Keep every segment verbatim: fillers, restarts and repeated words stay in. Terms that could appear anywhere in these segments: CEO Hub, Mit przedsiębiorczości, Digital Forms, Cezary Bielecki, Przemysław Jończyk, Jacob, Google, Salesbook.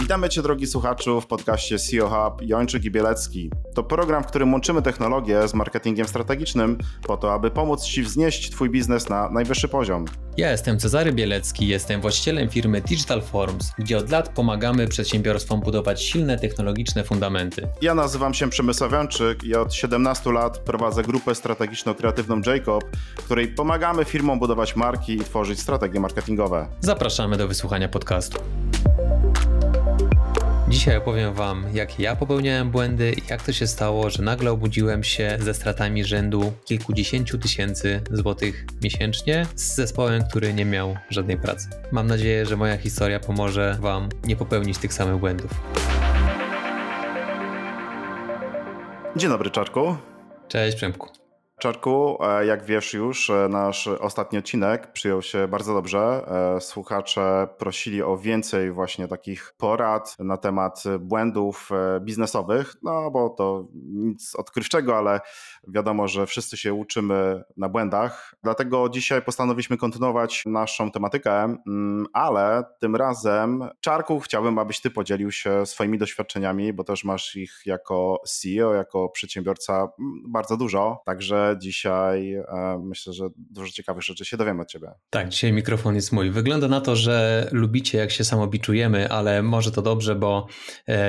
Witamy Cię, drogi słuchaczu, w podcaście C E O Hub Jończyk i Bielecki. To program, w którym łączymy technologię z marketingiem strategicznym po to, aby pomóc Ci wznieść Twój biznes na najwyższy poziom. Ja jestem Cezary Bielecki, jestem właścicielem firmy Digital Forms, gdzie od lat pomagamy przedsiębiorstwom budować silne technologiczne fundamenty. Ja nazywam się Przemysław Jończyk i od siedemnastu lat prowadzę grupę strategiczno-kreatywną Jacob, w której pomagamy firmom budować marki i tworzyć strategie marketingowe. Zapraszamy do wysłuchania podcastu. Dzisiaj opowiem Wam, jak ja popełniałem błędy i jak to się stało, że nagle obudziłem się ze stratami rzędu kilkudziesięciu tysięcy złotych miesięcznie z zespołem, który nie miał żadnej pracy. Mam nadzieję, że moja historia pomoże Wam nie popełnić tych samych błędów. Dzień dobry, Czarku. Cześć, Przemku. Czarku, jak wiesz już, nasz ostatni odcinek przyjął się bardzo dobrze. Słuchacze prosili o więcej właśnie takich porad na temat błędów biznesowych, no bo to nic odkrywczego, ale wiadomo, że wszyscy się uczymy na błędach. Dlatego dzisiaj postanowiliśmy kontynuować naszą tematykę, ale tym razem, Czarku, chciałbym, abyś ty podzielił się swoimi doświadczeniami, bo też masz ich jako C E O, jako przedsiębiorca bardzo dużo, także dzisiaj myślę, że dużo ciekawych rzeczy się dowiemy od Ciebie. Tak, dzisiaj mikrofon jest mój. Wygląda na to, że lubicie, jak się samobiczujemy, ale może to dobrze, bo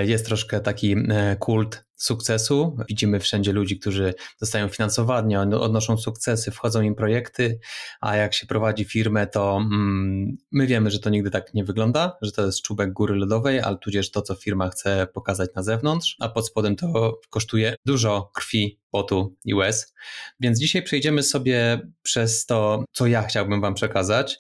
jest troszkę taki kult sukcesu. Widzimy wszędzie ludzi, którzy dostają finansowanie, odnoszą sukcesy, wchodzą im projekty, a jak się prowadzi firmę, to mm, my wiemy, że to nigdy tak nie wygląda, że to jest czubek góry lodowej, ale tudzież to, co firma chce pokazać na zewnątrz, a pod spodem to kosztuje dużo krwi, potu i łez. Więc dzisiaj przejdziemy sobie przez to, co ja chciałbym Wam przekazać.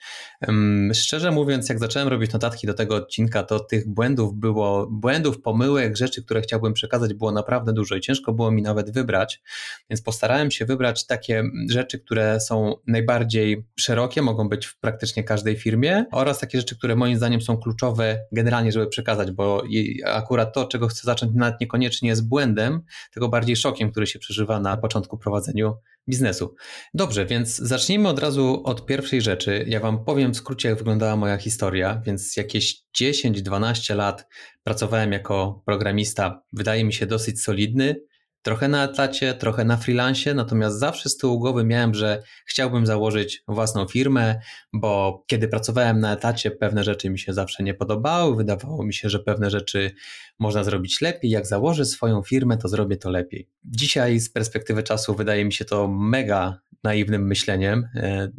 Um, szczerze mówiąc, jak zacząłem robić notatki do tego odcinka, to tych błędów było, błędów, pomyłek, rzeczy, które chciałbym przekazać, było na naprawdę dużo i ciężko było mi nawet wybrać, więc postarałem się wybrać takie rzeczy, które są najbardziej szerokie, mogą być w praktycznie każdej firmie, oraz takie rzeczy, które moim zdaniem są kluczowe generalnie, żeby przekazać, bo akurat to, czego chcę zacząć, nawet niekoniecznie jest błędem, tylko bardziej szokiem, który się przeżywa na początku prowadzenia biznesu. Dobrze, więc zacznijmy od razu od pierwszej rzeczy. Ja Wam powiem w skrócie, jak wyglądała moja historia, więc jakieś dziesięć dwanaście lat pracowałem jako programista, wydaje mi się dosyć solidny, trochę na etacie, trochę na freelansie, natomiast zawsze z tyłu głowy miałem, że chciałbym założyć własną firmę, bo kiedy pracowałem na etacie, pewne rzeczy mi się zawsze nie podobały, wydawało mi się, że pewne rzeczy można zrobić lepiej, jak założę swoją firmę, to zrobię to lepiej. Dzisiaj z perspektywy czasu wydaje mi się to mega naiwnym myśleniem,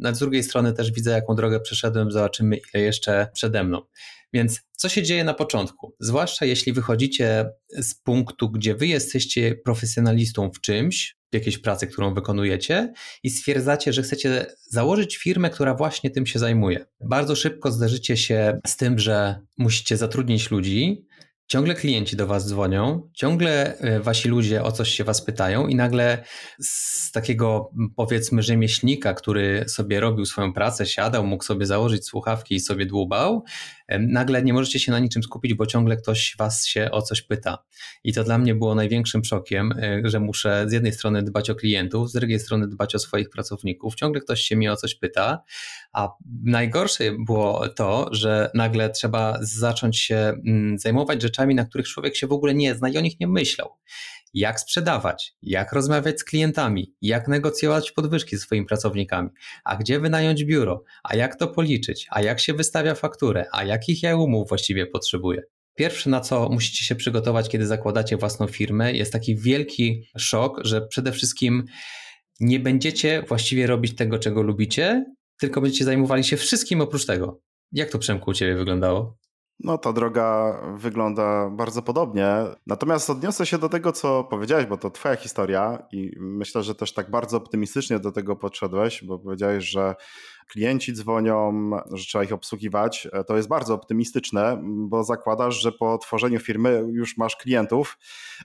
a z drugiej strony też widzę, jaką drogę przeszedłem, zobaczymy, ile jeszcze przede mną. Więc co się dzieje na początku? Zwłaszcza jeśli wychodzicie z punktu, gdzie wy jesteście profesjonalistą w czymś, w jakiejś pracy, którą wykonujecie i stwierdzacie, że chcecie założyć firmę, która właśnie tym się zajmuje. Bardzo szybko zderzycie się z tym, że musicie zatrudnić ludzi, ciągle klienci do was dzwonią, ciągle wasi ludzie o coś się was pytają i nagle z takiego, powiedzmy, rzemieślnika, który sobie robił swoją pracę, siadał, mógł sobie założyć słuchawki i sobie dłubał, nagle nie możecie się na niczym skupić, bo ciągle ktoś was się o coś pyta. I to dla mnie było największym szokiem, że muszę z jednej strony dbać o klientów, z drugiej strony dbać o swoich pracowników, ciągle ktoś się mnie o coś pyta, a najgorsze było to, że nagle trzeba zacząć się zajmować rzeczami, na których człowiek się w ogóle nie zna i o nich nie myślał. Jak sprzedawać, jak rozmawiać z klientami, jak negocjować podwyżki ze swoimi pracownikami, a gdzie wynająć biuro, a jak to policzyć, a jak się wystawia fakturę, a jakich ja umów właściwie potrzebuję. Pierwsze, na co musicie się przygotować, kiedy zakładacie własną firmę, jest taki wielki szok, że przede wszystkim nie będziecie właściwie robić tego, czego lubicie, tylko będziecie zajmowali się wszystkim oprócz tego. Jak to, Przemku, u Ciebie wyglądało? No, ta droga wygląda bardzo podobnie, natomiast odniosę się do tego, co powiedziałeś, bo to twoja historia i myślę, że też tak bardzo optymistycznie do tego podszedłeś, bo powiedziałeś, że klienci dzwonią, że trzeba ich obsługiwać. To jest bardzo optymistyczne, bo zakładasz, że po tworzeniu firmy już masz klientów,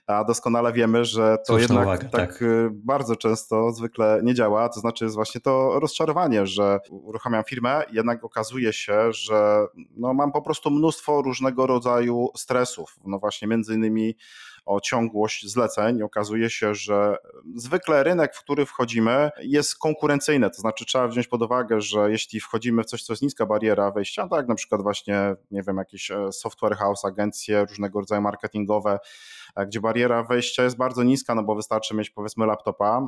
a doskonale wiemy, że to Słuszna jednak uwaga, tak, tak bardzo często zwykle nie działa. To znaczy jest właśnie to rozczarowanie, że uruchamiam firmę, jednak okazuje się, że no mam po prostu mnóstwo różnego rodzaju stresów. No właśnie między innymi o ciągłość zleceń. Okazuje się, że zwykle rynek, w który wchodzimy, jest konkurencyjny, to znaczy trzeba wziąć pod uwagę, że jeśli wchodzimy w coś, co jest niska bariera wejścia, tak na przykład właśnie, nie wiem, jakieś software house, agencje różnego rodzaju marketingowe, gdzie bariera wejścia jest bardzo niska, no bo wystarczy mieć powiedzmy laptopa.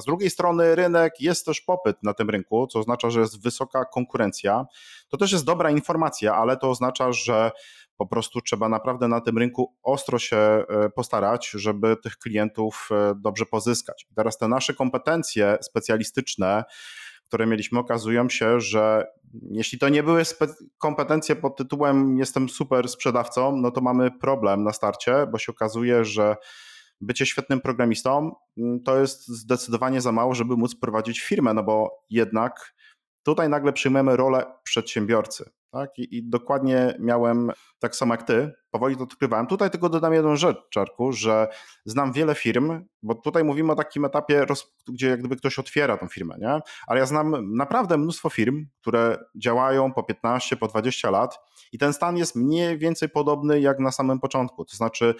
Z drugiej strony rynek, jest też popyt na tym rynku, co oznacza, że jest wysoka konkurencja. To też jest dobra informacja, ale to oznacza, że po prostu trzeba naprawdę na tym rynku ostro się postarać, żeby tych klientów dobrze pozyskać. Teraz te nasze kompetencje specjalistyczne, które mieliśmy, okazują się, że jeśli to nie były spe- kompetencje pod tytułem jestem super sprzedawcą, no to mamy problem na starcie, bo się okazuje, że bycie świetnym programistą to jest zdecydowanie za mało, żeby móc prowadzić firmę, no bo jednak tutaj nagle przyjmujemy rolę przedsiębiorcy. Tak? I, I dokładnie miałem, tak samo jak ty, powoli to odkrywałem. Tutaj tylko dodam jedną rzecz, Czarku, że znam wiele firm, bo tutaj mówimy o takim etapie, gdzie jak gdyby ktoś otwiera tą firmę, nie? Ale ja znam naprawdę mnóstwo firm, które działają po piętnaście, po dwadzieścia lat i ten stan jest mniej więcej podobny jak na samym początku. To znaczy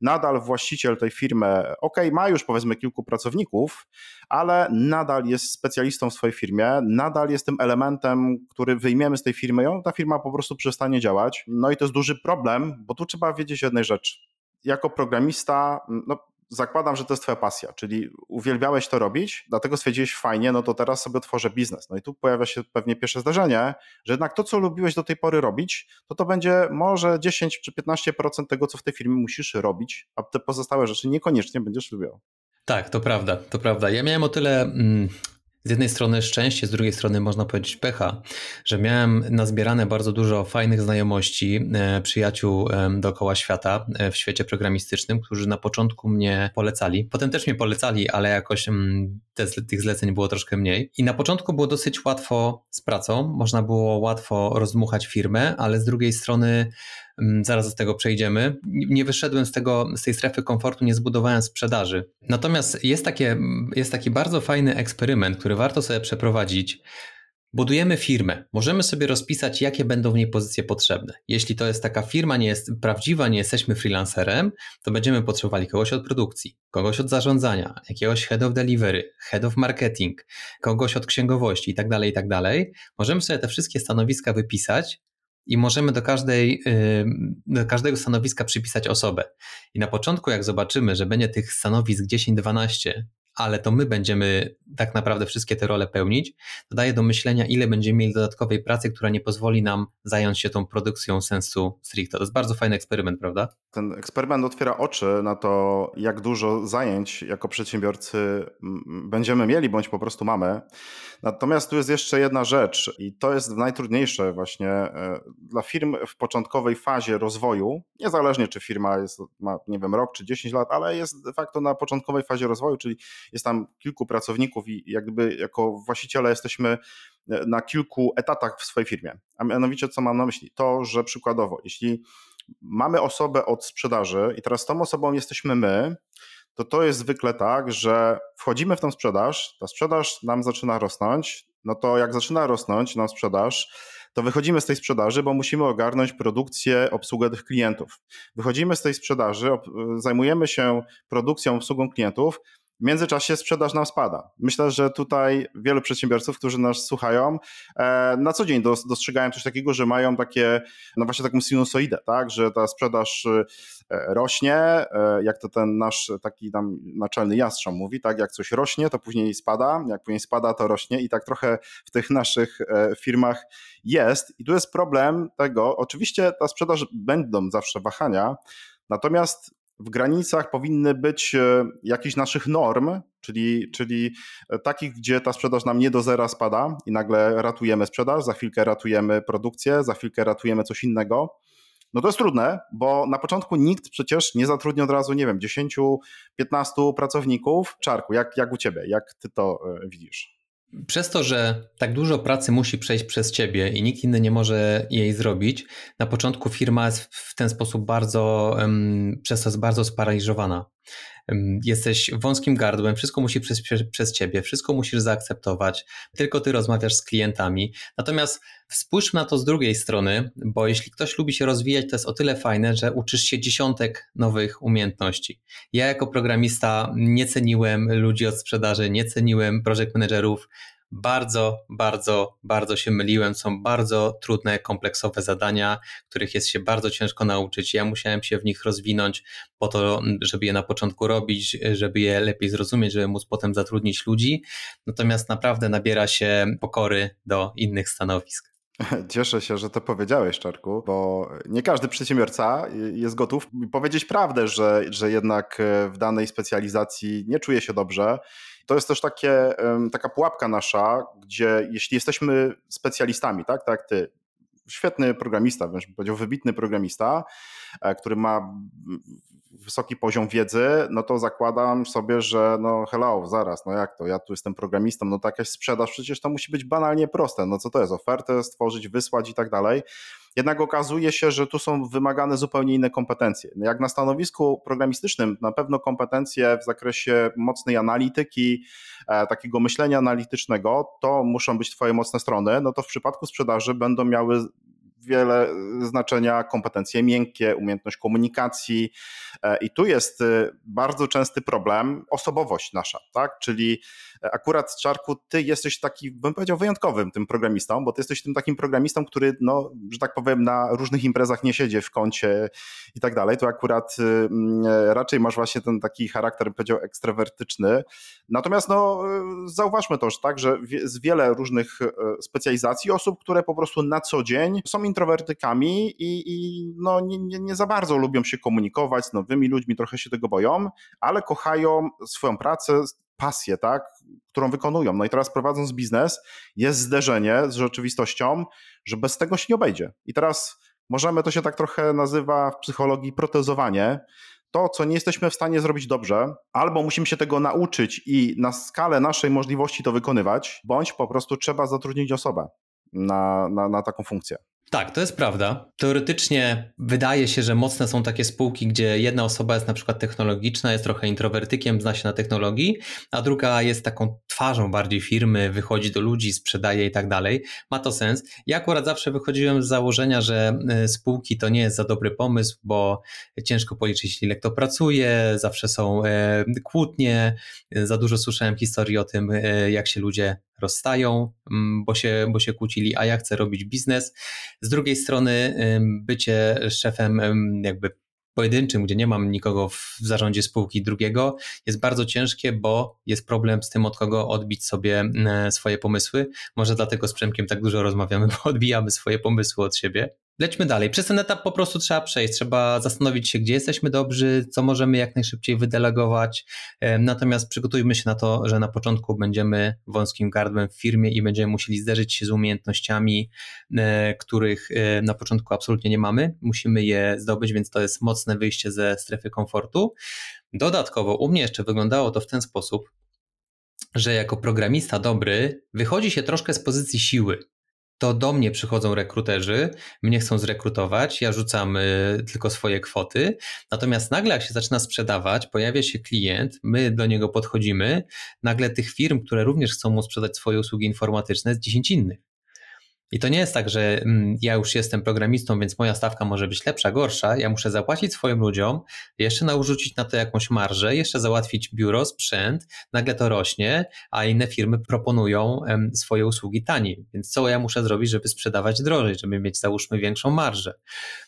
nadal właściciel tej firmy, ok, ma już powiedzmy kilku pracowników, ale nadal jest specjalistą w swojej firmie, nadal jest tym elementem, który wyjmiemy z tej firmy, ją ta firma po prostu przestanie działać. No i to jest duży problem, bo tu trzeba wiedzieć jednej rzeczy. Jako programista, no zakładam, że to jest twoja pasja, czyli uwielbiałeś to robić, dlatego stwierdziłeś fajnie, no to teraz sobie otworzę biznes. No i tu pojawia się pewnie pierwsze zdarzenie, że jednak to, co lubiłeś do tej pory robić, to to będzie może dziesięć czy piętnaście procent tego, co w tej firmie musisz robić, a te pozostałe rzeczy niekoniecznie będziesz lubił. Tak, to prawda, to prawda. Ja miałem o tyle... Mm... Z jednej strony szczęście, z drugiej strony można powiedzieć pecha, że miałem nazbierane bardzo dużo fajnych znajomości, przyjaciół dookoła świata w świecie programistycznym, którzy na początku mnie polecali. Potem też mnie polecali, ale jakoś te, tych zleceń było troszkę mniej. I na początku było dosyć łatwo z pracą, można było łatwo rozdmuchać firmę, ale z drugiej strony zaraz z tego przejdziemy. Nie wyszedłem z tego, z tej strefy komfortu, nie zbudowałem sprzedaży. Natomiast jest, takie, jest taki bardzo fajny eksperyment, który warto sobie przeprowadzić. Budujemy firmę. Możemy sobie rozpisać, jakie będą w niej pozycje potrzebne. Jeśli to jest taka firma, nie jest prawdziwa, nie jesteśmy freelancerem, to będziemy potrzebowali kogoś od produkcji, kogoś od zarządzania, jakiegoś head of delivery, head of marketing, kogoś od księgowości i tak dalej, i tak dalej. Możemy sobie te wszystkie stanowiska wypisać i możemy do każdej, do każdego stanowiska przypisać osobę. I na początku, jak zobaczymy, że będzie tych stanowisk dziesięć dwanaście, ale to my będziemy tak naprawdę wszystkie te role pełnić, to daje do myślenia, ile będziemy mieli dodatkowej pracy, która nie pozwoli nam zająć się tą produkcją sensu stricte. To jest bardzo fajny eksperyment, prawda? Ten eksperyment otwiera oczy na to, jak dużo zajęć jako przedsiębiorcy będziemy mieli, bądź po prostu mamy. Natomiast tu jest jeszcze jedna rzecz i to jest najtrudniejsze właśnie dla firm w początkowej fazie rozwoju, niezależnie czy firma jest, ma, nie wiem, rok czy dziesięć lat, ale jest de facto na początkowej fazie rozwoju, czyli jest tam kilku pracowników i jakby jako właściciele jesteśmy na kilku etatach w swojej firmie. A mianowicie co mam na myśli? To, że przykładowo, jeśli mamy osobę od sprzedaży i teraz tą osobą jesteśmy my, to to jest zwykle tak, że wchodzimy w tą sprzedaż, ta sprzedaż nam zaczyna rosnąć, no to jak zaczyna rosnąć nam sprzedaż, to wychodzimy z tej sprzedaży, bo musimy ogarnąć produkcję, obsługę tych klientów. Wychodzimy z tej sprzedaży, zajmujemy się produkcją, obsługą klientów, w międzyczasie sprzedaż nam spada. Myślę, że tutaj wielu przedsiębiorców, którzy nas słuchają, na co dzień dostrzegają coś takiego, że mają takie, no właśnie taką sinusoidę, tak, że ta sprzedaż rośnie, jak to ten nasz taki tam naczelny jastrząb mówi, tak, jak coś rośnie, to później spada, jak później spada, to rośnie i tak trochę w tych naszych firmach jest. I tu jest problem tego, oczywiście ta sprzedaż będą zawsze wahania, natomiast w granicach powinny być jakichś naszych norm, czyli, czyli takich, gdzie ta sprzedaż nam nie do zera spada i nagle ratujemy sprzedaż, za chwilkę ratujemy produkcję, za chwilkę ratujemy coś innego. No to jest trudne, bo na początku nikt przecież nie zatrudni od razu, nie wiem, dziesięć do piętnastu pracowników. Czarku, jak, jak u ciebie, jak ty to widzisz? Przez to, że tak dużo pracy musi przejść przez ciebie i nikt inny nie może jej zrobić, na początku firma jest w ten sposób bardzo, przez to jest bardzo sparaliżowana. jesteś wąskim gardłem, wszystko musi przez, przez ciebie, wszystko musisz zaakceptować, tylko ty rozmawiasz z klientami. Natomiast spójrzmy na to z drugiej strony, bo jeśli ktoś lubi się rozwijać, to jest o tyle fajne, że uczysz się dziesiątek nowych umiejętności. Ja jako programista nie ceniłem ludzi od sprzedaży, nie ceniłem project managerów. Bardzo, bardzo, bardzo się myliłem. Są bardzo trudne, kompleksowe zadania, których jest się bardzo ciężko nauczyć. Ja musiałem się w nich rozwinąć po to, żeby je na początku robić, żeby je lepiej zrozumieć, żeby móc potem zatrudnić ludzi. Natomiast naprawdę nabiera się pokory do innych stanowisk. Cieszę się, że to powiedziałeś, Czarku, bo nie każdy przedsiębiorca jest gotów powiedzieć prawdę, że, że jednak w danej specjalizacji nie czuje się dobrze. To jest też takie, taka pułapka nasza, gdzie jeśli jesteśmy specjalistami, tak, tak ty, świetny programista, bym powiedział wybitny programista, który ma wysoki poziom wiedzy, no to zakładam sobie, że no hello, zaraz, no jak to, ja tu jestem programistą, no to jakaś sprzedaż, przecież to musi być banalnie proste, no co to jest, ofertę stworzyć, wysłać i tak dalej. Jednak okazuje się, że tu są wymagane zupełnie inne kompetencje. Jak na stanowisku programistycznym, na pewno kompetencje w zakresie mocnej analityki, takiego myślenia analitycznego, to muszą być twoje mocne strony, no to w przypadku sprzedaży będą miały wiele znaczenia kompetencje miękkie, umiejętność komunikacji i tu jest bardzo częsty problem osobowość nasza, tak? Czyli akurat, Czarku, ty jesteś taki, bym powiedział, wyjątkowym tym programistą, bo ty jesteś tym takim programistą, który, no, że tak powiem, na różnych imprezach nie siedzi w kącie i tak dalej. To akurat raczej masz właśnie ten taki charakter, bym powiedział, ekstrawertyczny. Natomiast no, zauważmy to, że tak, że z wiele różnych specjalizacji osób, które po prostu na co dzień są introwertykami i, i no, nie, nie, nie za bardzo lubią się komunikować z nowymi ludźmi, trochę się tego boją, ale kochają swoją pracę, pasję, tak, którą wykonują. No i teraz prowadząc biznes jest zderzenie z rzeczywistością, że bez tego się nie obejdzie. I teraz możemy, to się tak trochę nazywa w psychologii protezowanie, to, co nie jesteśmy w stanie zrobić dobrze, albo musimy się tego nauczyć i na skalę naszej możliwości to wykonywać, bądź po prostu trzeba zatrudnić osobę na, na, na taką funkcję. Tak, to jest prawda. Teoretycznie wydaje się, że mocne są takie spółki, gdzie jedna osoba jest na przykład technologiczna, jest trochę introwertykiem, zna się na technologii, a druga jest taką twarzą bardziej firmy, wychodzi do ludzi, sprzedaje i tak dalej. Ma to sens. Ja akurat zawsze wychodziłem z założenia, że spółki to nie jest za dobry pomysł, bo ciężko policzyć, ile kto pracuje, zawsze są kłótnie. Za dużo słyszałem historii o tym, jak się ludzie rozstają, bo się, bo się kłócili, a ja chcę robić biznes. Z drugiej strony bycie szefem jakby pojedynczym, gdzie nie mam nikogo w zarządzie spółki drugiego, jest bardzo ciężkie, bo jest problem z tym, od kogo odbić sobie swoje pomysły. Może dlatego z Przemkiem tak dużo rozmawiamy, bo odbijamy swoje pomysły od siebie. Lećmy dalej. Przez ten etap po prostu trzeba przejść, trzeba zastanowić się, gdzie jesteśmy dobrzy, co możemy jak najszybciej wydelegować, natomiast przygotujmy się na to, że na początku będziemy wąskim gardłem w firmie i będziemy musieli zderzyć się z umiejętnościami, których na początku absolutnie nie mamy, musimy je zdobyć, więc to jest mocne wyjście ze strefy komfortu. Dodatkowo u mnie jeszcze wyglądało to w ten sposób, że jako programista dobry wychodzi się troszkę z pozycji siły. To do mnie przychodzą rekruterzy, mnie chcą zrekrutować, ja rzucam y, tylko swoje kwoty, natomiast nagle jak się zaczyna sprzedawać, pojawia się klient, my do niego podchodzimy, nagle tych firm, które również chcą mu sprzedać swoje usługi informatyczne jest dziesięć innych. I to nie jest tak, że mm, ja już jestem programistą, więc moja stawka może być lepsza, gorsza, ja muszę zapłacić swoim ludziom, jeszcze narzucić na to jakąś marżę, jeszcze załatwić biuro, sprzęt, nagle to rośnie, a inne firmy proponują mm, swoje usługi taniej, więc co ja muszę zrobić, żeby sprzedawać drożej, żeby mieć załóżmy większą marżę.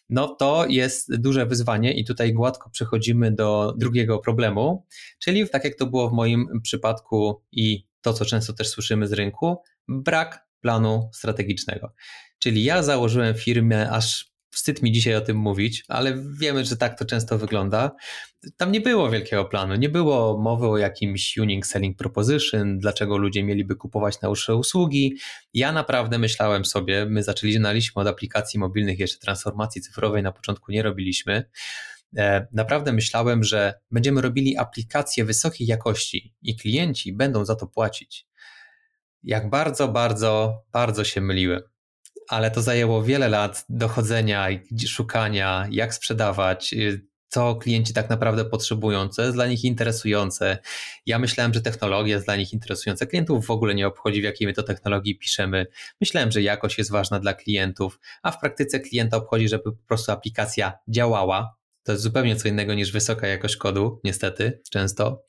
No to jest duże wyzwanie i tutaj gładko przechodzimy do drugiego problemu, czyli tak jak to było w moim przypadku i to, co często też słyszymy z rynku, brak planu strategicznego. Czyli ja założyłem firmę, aż wstyd mi dzisiaj o tym mówić, ale wiemy, że tak to często wygląda. Tam nie było wielkiego planu, nie było mowy o jakimś unique selling proposition, dlaczego ludzie mieliby kupować nasze usługi. Ja naprawdę myślałem sobie, my zaczynaliśmy od aplikacji mobilnych, jeszcze transformacji cyfrowej na początku nie robiliśmy. Naprawdę myślałem, że będziemy robili aplikacje wysokiej jakości i klienci będą za to płacić. Jak bardzo, bardzo, bardzo się myliłem, ale to zajęło wiele lat dochodzenia, szukania, jak sprzedawać, co klienci tak naprawdę potrzebują, co jest dla nich interesujące. Ja myślałem, że technologia jest dla nich interesująca. Klientów w ogóle nie obchodzi, w jakiej my to technologii piszemy. Myślałem, że jakość jest ważna dla klientów, a w praktyce klienta obchodzi, żeby po prostu aplikacja działała. To jest zupełnie co innego niż wysoka jakość kodu, niestety, często.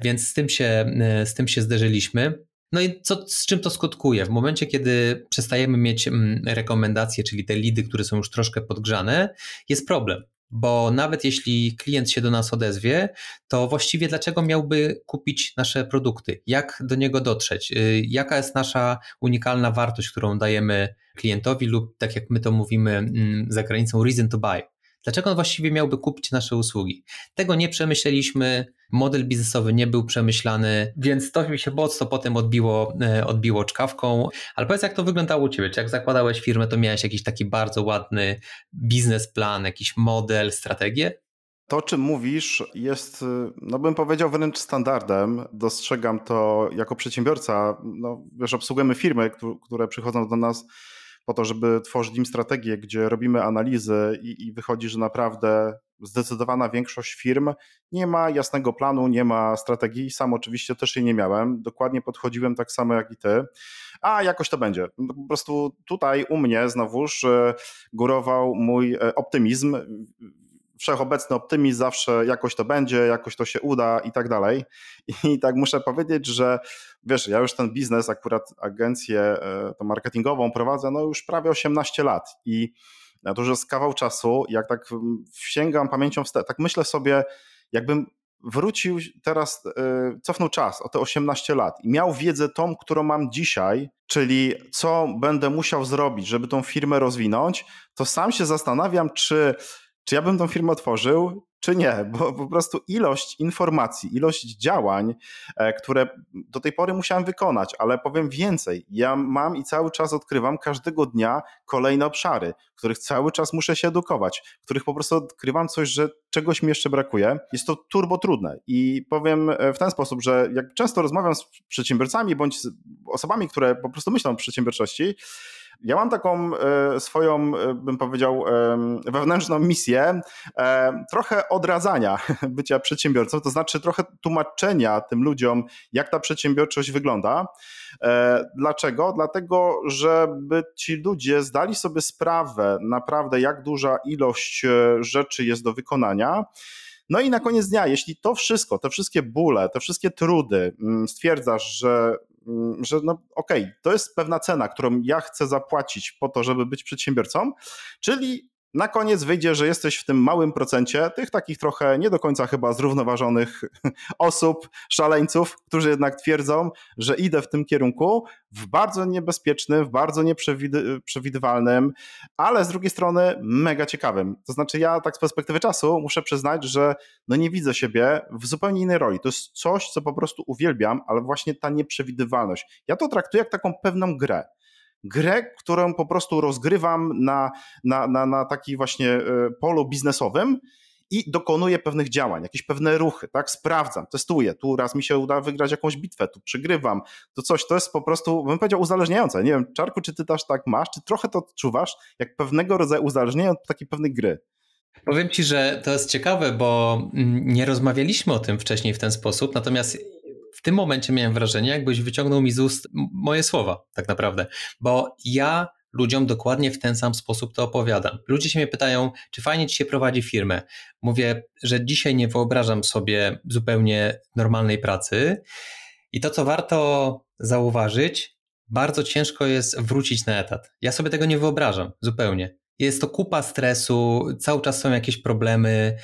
Więc z tym się, z tym się zderzyliśmy. No i co, z czym to skutkuje? W momencie, kiedy przestajemy mieć rekomendacje, czyli te lidy, które są już troszkę podgrzane, jest problem. Bo nawet jeśli klient się do nas odezwie, to właściwie dlaczego miałby kupić nasze produkty? Jak do niego dotrzeć? Jaka jest nasza unikalna wartość, którą dajemy klientowi lub, tak jak my to mówimy za granicą, reason to buy? Dlaczego on właściwie miałby kupić nasze usługi? Tego nie przemyśleliśmy, model biznesowy nie był przemyślany, więc to mi się mocno potem odbiło, odbiło czkawką. Ale powiedz, jak to wyglądało u Ciebie? Czy jak zakładałeś firmę, to miałeś jakiś taki bardzo ładny biznesplan, jakiś model, strategię? To, o czym mówisz, jest, no bym powiedział, wręcz standardem. Dostrzegam to jako przedsiębiorca. No, wiesz, obsługujemy firmy, które przychodzą do nas po to, żeby tworzyć im strategię, gdzie robimy analizy i, i wychodzi, że naprawdę zdecydowana większość firm nie ma jasnego planu, nie ma strategii. Sam oczywiście też jej nie miałem. Dokładnie podchodziłem tak samo jak i ty. A jakoś to będzie. Po prostu tutaj u mnie znowuż górował mój optymizm. Wszechobecny optymizm, zawsze jakoś to będzie, jakoś to się uda i tak dalej. I tak muszę powiedzieć, że wiesz, ja już ten biznes, akurat agencję tą marketingową prowadzę, no już prawie osiemnaście lat i to już jest kawał czasu. Jak tak sięgam pamięcią wstecz, tak myślę sobie, jakbym wrócił teraz, cofnął czas o te osiemnaście lat i miał wiedzę tą, którą mam dzisiaj, czyli co będę musiał zrobić, żeby tą firmę rozwinąć, to sam się zastanawiam, czy Czy ja bym tą firmę otworzył, czy nie? Bo po prostu ilość informacji, ilość działań, które do tej pory musiałem wykonać, ale powiem więcej, ja mam i cały czas odkrywam każdego dnia kolejne obszary, których cały czas muszę się edukować, których po prostu odkrywam coś, że czegoś mi jeszcze brakuje. Jest to turbo trudne i powiem w ten sposób, że jak często rozmawiam z przedsiębiorcami bądź z osobami, które po prostu myślą o przedsiębiorczości, ja mam taką swoją, bym powiedział, wewnętrzną misję trochę odradzania bycia przedsiębiorcą, to znaczy trochę tłumaczenia tym ludziom, jak ta przedsiębiorczość wygląda. Dlaczego? Dlatego, żeby ci ludzie zdali sobie sprawę naprawdę, jak duża ilość rzeczy jest do wykonania. No i na koniec dnia, jeśli to wszystko, te wszystkie bóle, te wszystkie trudy stwierdzasz, że że no okej, okay, to jest pewna cena, którą ja chcę zapłacić po to, żeby być przedsiębiorcą, czyli na koniec wyjdzie, że jesteś w tym małym procencie tych takich trochę nie do końca chyba zrównoważonych osób, szaleńców, którzy jednak twierdzą, że idę w tym kierunku w bardzo niebezpiecznym, w bardzo nieprzewidywalnym, ale z drugiej strony mega ciekawym. To znaczy ja tak z perspektywy czasu muszę przyznać, że no nie widzę siebie w zupełnie innej roli. To jest coś, co po prostu uwielbiam, ale właśnie ta nieprzewidywalność. Ja to traktuję jak taką pewną grę. Grę, którą po prostu rozgrywam na, na, na, na takim właśnie polu biznesowym i dokonuję pewnych działań, jakieś pewne ruchy, tak? Sprawdzam, testuję, tu raz mi się uda wygrać jakąś bitwę, tu przegrywam, to coś, to jest po prostu, bym powiedział, uzależniające. Nie wiem, Czarku, czy ty też tak masz, czy trochę to odczuwasz, jak pewnego rodzaju uzależnienie od takiej pewnej gry? Powiem ci, że to jest ciekawe, bo nie rozmawialiśmy o tym wcześniej w ten sposób, natomiast w tym momencie miałem wrażenie, jakbyś wyciągnął mi z ust moje słowa tak naprawdę, bo ja ludziom dokładnie w ten sam sposób to opowiadam. Ludzie się mnie pytają, czy fajnie ci się prowadzi firmę. Mówię, że dzisiaj nie wyobrażam sobie zupełnie normalnej pracy i to, co warto zauważyć, bardzo ciężko jest wrócić na etat. Ja sobie tego nie wyobrażam zupełnie. Jest to kupa stresu, cały czas są jakieś problemy,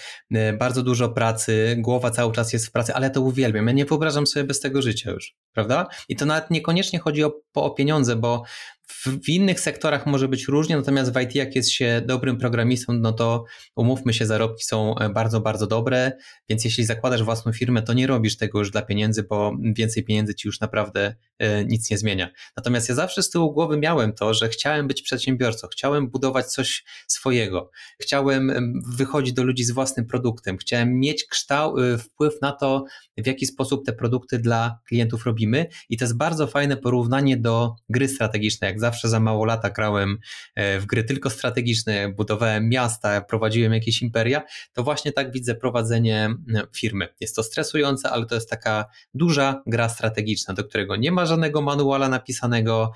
bardzo dużo pracy, głowa cały czas jest w pracy, ale ja to uwielbiam, ja nie wyobrażam sobie bez tego życia już, prawda? I to nawet niekoniecznie chodzi o, o pieniądze, bo w, w innych sektorach może być różnie, natomiast w I T, jak jest się dobrym programistą, no to umówmy się, zarobki są bardzo, bardzo dobre, więc jeśli zakładasz własną firmę, to nie robisz tego już dla pieniędzy, bo więcej pieniędzy ci już naprawdę e, nic nie zmienia. Natomiast ja zawsze z tyłu głowy miałem to, że chciałem być przedsiębiorcą, chciałem budować coś swojego, chciałem wychodzić do ludzi z własnym produktem, chciałem mieć kształt, wpływ na to, w jaki sposób te produkty dla klientów robimy i to jest bardzo fajne porównanie do gry strategicznej, jak jak zawsze za mało lata grałem w gry tylko strategiczne, budowałem miasta, prowadziłem jakieś imperia, to właśnie tak widzę prowadzenie firmy. Jest to stresujące, ale to jest taka duża gra strategiczna, do którego nie ma żadnego manuala napisanego,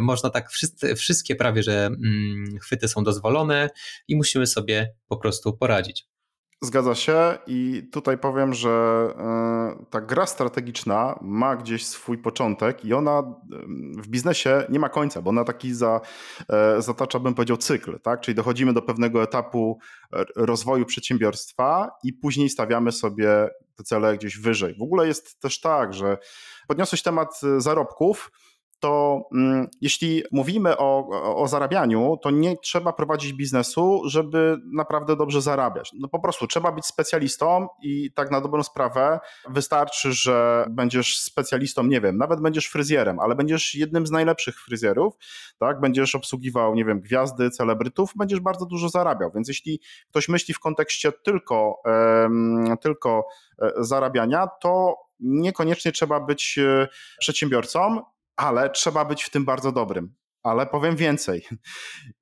można tak, wszyscy, wszystkie prawie, że chwyty są dozwolone i musimy sobie po prostu poradzić. Zgadza się i tutaj powiem, że ta gra strategiczna ma gdzieś swój początek i ona w biznesie nie ma końca, bo ona taki za, zatacza, bym powiedział, cykl, tak? Czyli dochodzimy do pewnego etapu rozwoju przedsiębiorstwa i później stawiamy sobie te cele gdzieś wyżej. W ogóle jest też tak, że podniosłeś temat zarobków, to mm, jeśli mówimy o, o zarabianiu, to nie trzeba prowadzić biznesu, żeby naprawdę dobrze zarabiać. No po prostu trzeba być specjalistą i tak na dobrą sprawę wystarczy, że będziesz specjalistą, nie wiem, nawet będziesz fryzjerem, ale będziesz jednym z najlepszych fryzjerów, tak? Będziesz obsługiwał, nie wiem, gwiazdy, celebrytów, będziesz bardzo dużo zarabiał. Więc jeśli ktoś myśli w kontekście tylko, um, tylko zarabiania, to niekoniecznie trzeba być przedsiębiorcą, ale trzeba być w tym bardzo dobrym. Ale powiem więcej.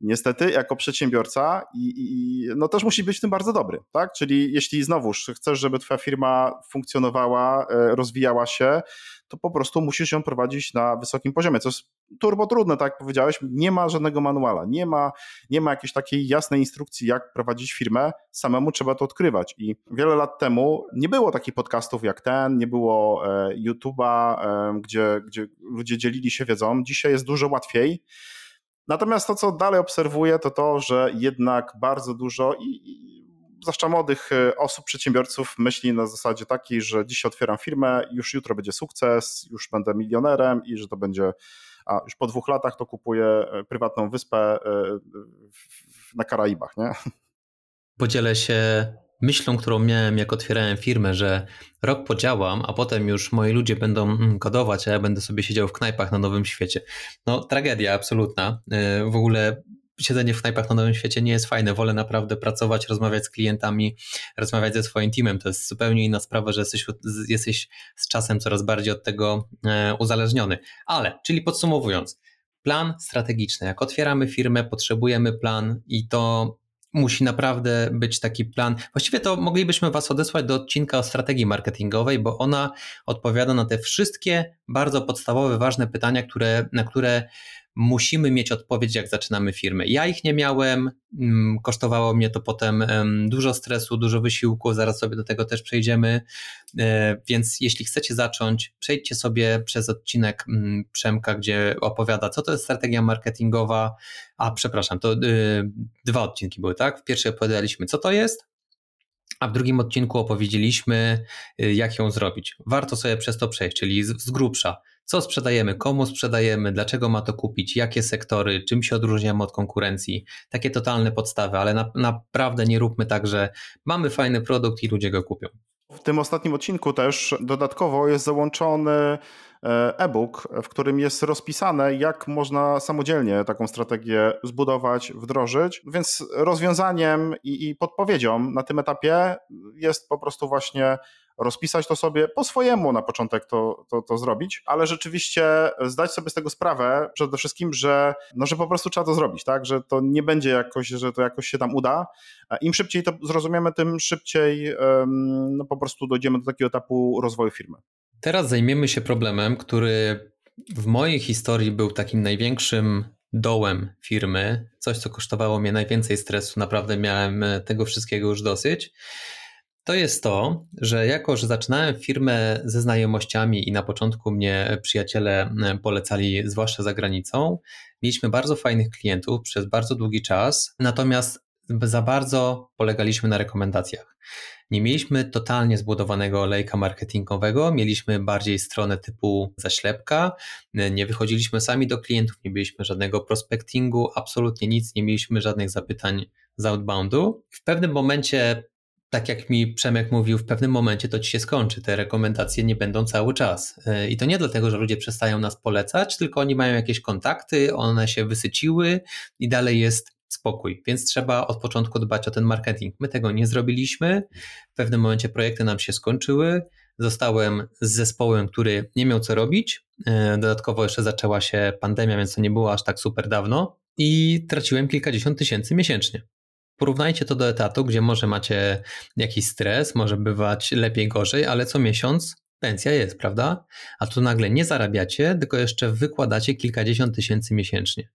Niestety jako przedsiębiorca i, i, no też musi być w tym bardzo dobry, tak? Czyli jeśli znowuż chcesz, żeby twoja firma funkcjonowała, rozwijała się, to po prostu musisz ją prowadzić na wysokim poziomie, co jest turbo trudne, tak jak powiedziałeś, nie ma żadnego manuala, nie ma, nie ma jakiejś takiej jasnej instrukcji, jak prowadzić firmę, samemu trzeba to odkrywać i wiele lat temu nie było takich podcastów jak ten, nie było e, YouTube'a, e, gdzie, gdzie ludzie dzielili się wiedzą, dzisiaj jest dużo łatwiej. Natomiast to, co dalej obserwuję, to to, że jednak bardzo dużo i, i zwłaszcza młodych osób, przedsiębiorców myśli na zasadzie takiej, że dzisiaj otwieram firmę, już jutro będzie sukces, już będę milionerem i że to będzie, a już po dwóch latach to kupuję prywatną wyspę na Karaibach, nie? Podzielę się myślą, którą miałem, jak otwierałem firmę, że rok podziałam, a potem już moi ludzie będą kodować, a ja będę sobie siedział w knajpach na Nowym Świecie. No tragedia absolutna. W ogóle siedzenie w knajpach na Nowym Świecie nie jest fajne. Wolę naprawdę pracować, rozmawiać z klientami, rozmawiać ze swoim teamem. To jest zupełnie inna sprawa, że jesteś, jesteś z czasem coraz bardziej od tego uzależniony. Ale, czyli podsumowując, plan strategiczny. Jak otwieramy firmę, potrzebujemy plan i to musi naprawdę być taki plan. Właściwie to moglibyśmy was odesłać do odcinka o strategii marketingowej, bo ona odpowiada na te wszystkie bardzo podstawowe, ważne pytania, które, na które musimy mieć odpowiedź, jak zaczynamy firmę. Ja ich nie miałem, kosztowało mnie to potem dużo stresu, dużo wysiłku, zaraz sobie do tego też przejdziemy, więc jeśli chcecie zacząć, przejdźcie sobie przez odcinek Przemka, gdzie opowiada, co to jest strategia marketingowa, a przepraszam, to dwa odcinki były, tak? W pierwszym opowiadaliśmy, co to jest, a w drugim odcinku opowiedzieliśmy, jak ją zrobić. Warto sobie przez to przejść, czyli z, z grubsza. Co sprzedajemy, komu sprzedajemy, dlaczego ma to kupić, jakie sektory, czym się odróżniamy od konkurencji. Takie totalne podstawy, ale na, naprawdę nie róbmy tak, że mamy fajny produkt i ludzie go kupią. W tym ostatnim odcinku też dodatkowo jest załączony e-book, w którym jest rozpisane, jak można samodzielnie taką strategię zbudować, wdrożyć, więc rozwiązaniem i, i podpowiedzią na tym etapie jest po prostu właśnie rozpisać to sobie, po swojemu na początek to, to, to zrobić, ale rzeczywiście zdać sobie z tego sprawę przede wszystkim, że, no, że po prostu trzeba to zrobić, tak, że to nie będzie jakoś, że to jakoś się tam uda. Im szybciej to zrozumiemy, tym szybciej no, po prostu dojdziemy do takiego etapu rozwoju firmy. Teraz zajmiemy się problemem, który w mojej historii był takim największym dołem firmy, coś co kosztowało mnie najwięcej stresu, naprawdę miałem tego wszystkiego już dosyć. To jest to, że jako, że zaczynałem firmę ze znajomościami i na początku mnie przyjaciele polecali, zwłaszcza za granicą, mieliśmy bardzo fajnych klientów przez bardzo długi czas, natomiast za bardzo polegaliśmy na rekomendacjach. Nie mieliśmy totalnie zbudowanego olejka marketingowego, mieliśmy bardziej stronę typu zaślepka, nie wychodziliśmy sami do klientów, nie mieliśmy żadnego prospectingu, absolutnie nic, nie mieliśmy żadnych zapytań z outboundu. W pewnym momencie, tak jak mi Przemek mówił, w pewnym momencie to ci się skończy, te rekomendacje nie będą cały czas i to nie dlatego, że ludzie przestają nas polecać, tylko oni mają jakieś kontakty, one się wysyciły i dalej jest spokój, więc trzeba od początku dbać o ten marketing. My tego nie zrobiliśmy, w pewnym momencie projekty nam się skończyły, Zostałem z zespołem, który nie miał co robić. Dodatkowo jeszcze zaczęła się pandemia, więc to nie było aż tak super dawno i traciłem kilkadziesiąt tysięcy miesięcznie. Porównajcie to do etatu, gdzie może macie jakiś stres, może bywać lepiej, gorzej, ale co miesiąc pensja jest, prawda? A tu nagle nie zarabiacie, tylko jeszcze wykładacie kilkadziesiąt tysięcy miesięcznie.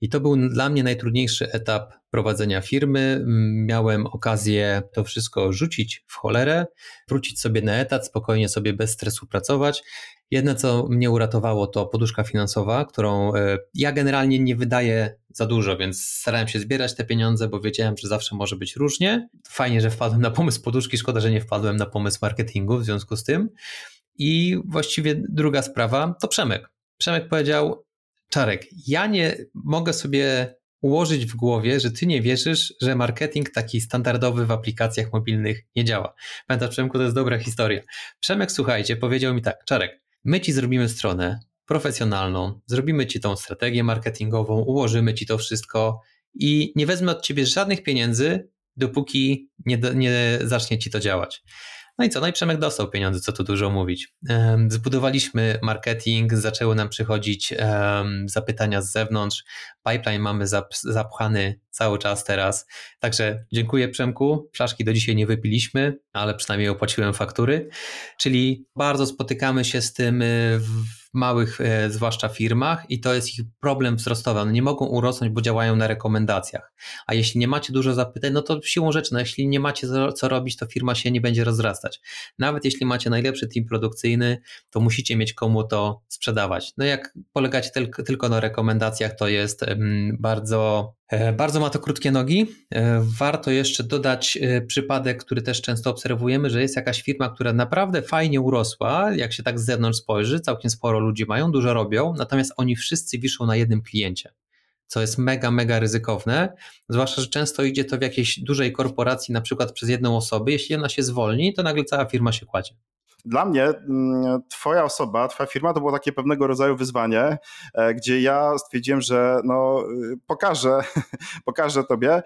I to był dla mnie najtrudniejszy etap prowadzenia firmy. Miałem okazję to wszystko rzucić w cholerę, wrócić sobie na etat, spokojnie sobie bez stresu pracować. Jedno, co mnie uratowało, to poduszka finansowa, którą ja generalnie nie wydaję za dużo, więc starałem się zbierać te pieniądze, bo wiedziałem, że zawsze może być różnie. Fajnie, że wpadłem na pomysł poduszki, szkoda, że nie wpadłem na pomysł marketingu w związku z tym. I właściwie druga sprawa to Przemek. Przemek powiedział: Czarek, ja nie mogę sobie ułożyć w głowie, że ty nie wierzysz, że marketing taki standardowy w aplikacjach mobilnych nie działa. Pamiętasz, Przemku, to jest dobra historia. Przemek, słuchajcie, powiedział mi tak: Czarek, my ci zrobimy stronę profesjonalną, zrobimy ci tą strategię marketingową, ułożymy ci to wszystko i nie wezmę od ciebie żadnych pieniędzy, dopóki nie, nie zacznie ci to działać. No i co? No i Przemek dostał pieniądze, co tu dużo mówić. Zbudowaliśmy marketing, zaczęły nam przychodzić zapytania z zewnątrz, pipeline mamy zapchany cały czas teraz, także dziękuję, Przemku, flaszki do dzisiaj nie wypiliśmy, ale przynajmniej opłaciłem faktury, czyli bardzo spotykamy się z tym w małych, zwłaszcza firmach, i to jest ich problem wzrostowy. One nie mogą urosnąć, bo działają na rekomendacjach. A jeśli nie macie dużo zapytań, no to siłą rzeczy, no jeśli nie macie co robić, to firma się nie będzie rozrastać. Nawet jeśli macie najlepszy team produkcyjny, to musicie mieć komu to sprzedawać. No jak polegacie tylko, tylko na rekomendacjach, to jest bardzo... Bardzo ma to krótkie nogi. Warto jeszcze dodać przypadek, który też często obserwujemy, że jest jakaś firma, która naprawdę fajnie urosła, jak się tak z zewnątrz spojrzy, całkiem sporo ludzi mają, dużo robią, natomiast oni wszyscy wiszą na jednym kliencie, co jest mega, mega ryzykowne, zwłaszcza, że często idzie to w jakiejś dużej korporacji, na przykład przez jedną osobę. Jeśli ona się zwolni, to nagle cała firma się kładzie. Dla mnie twoja osoba, twoja firma to było takie pewnego rodzaju wyzwanie, gdzie ja stwierdziłem, że no, pokażę, pokażę tobie,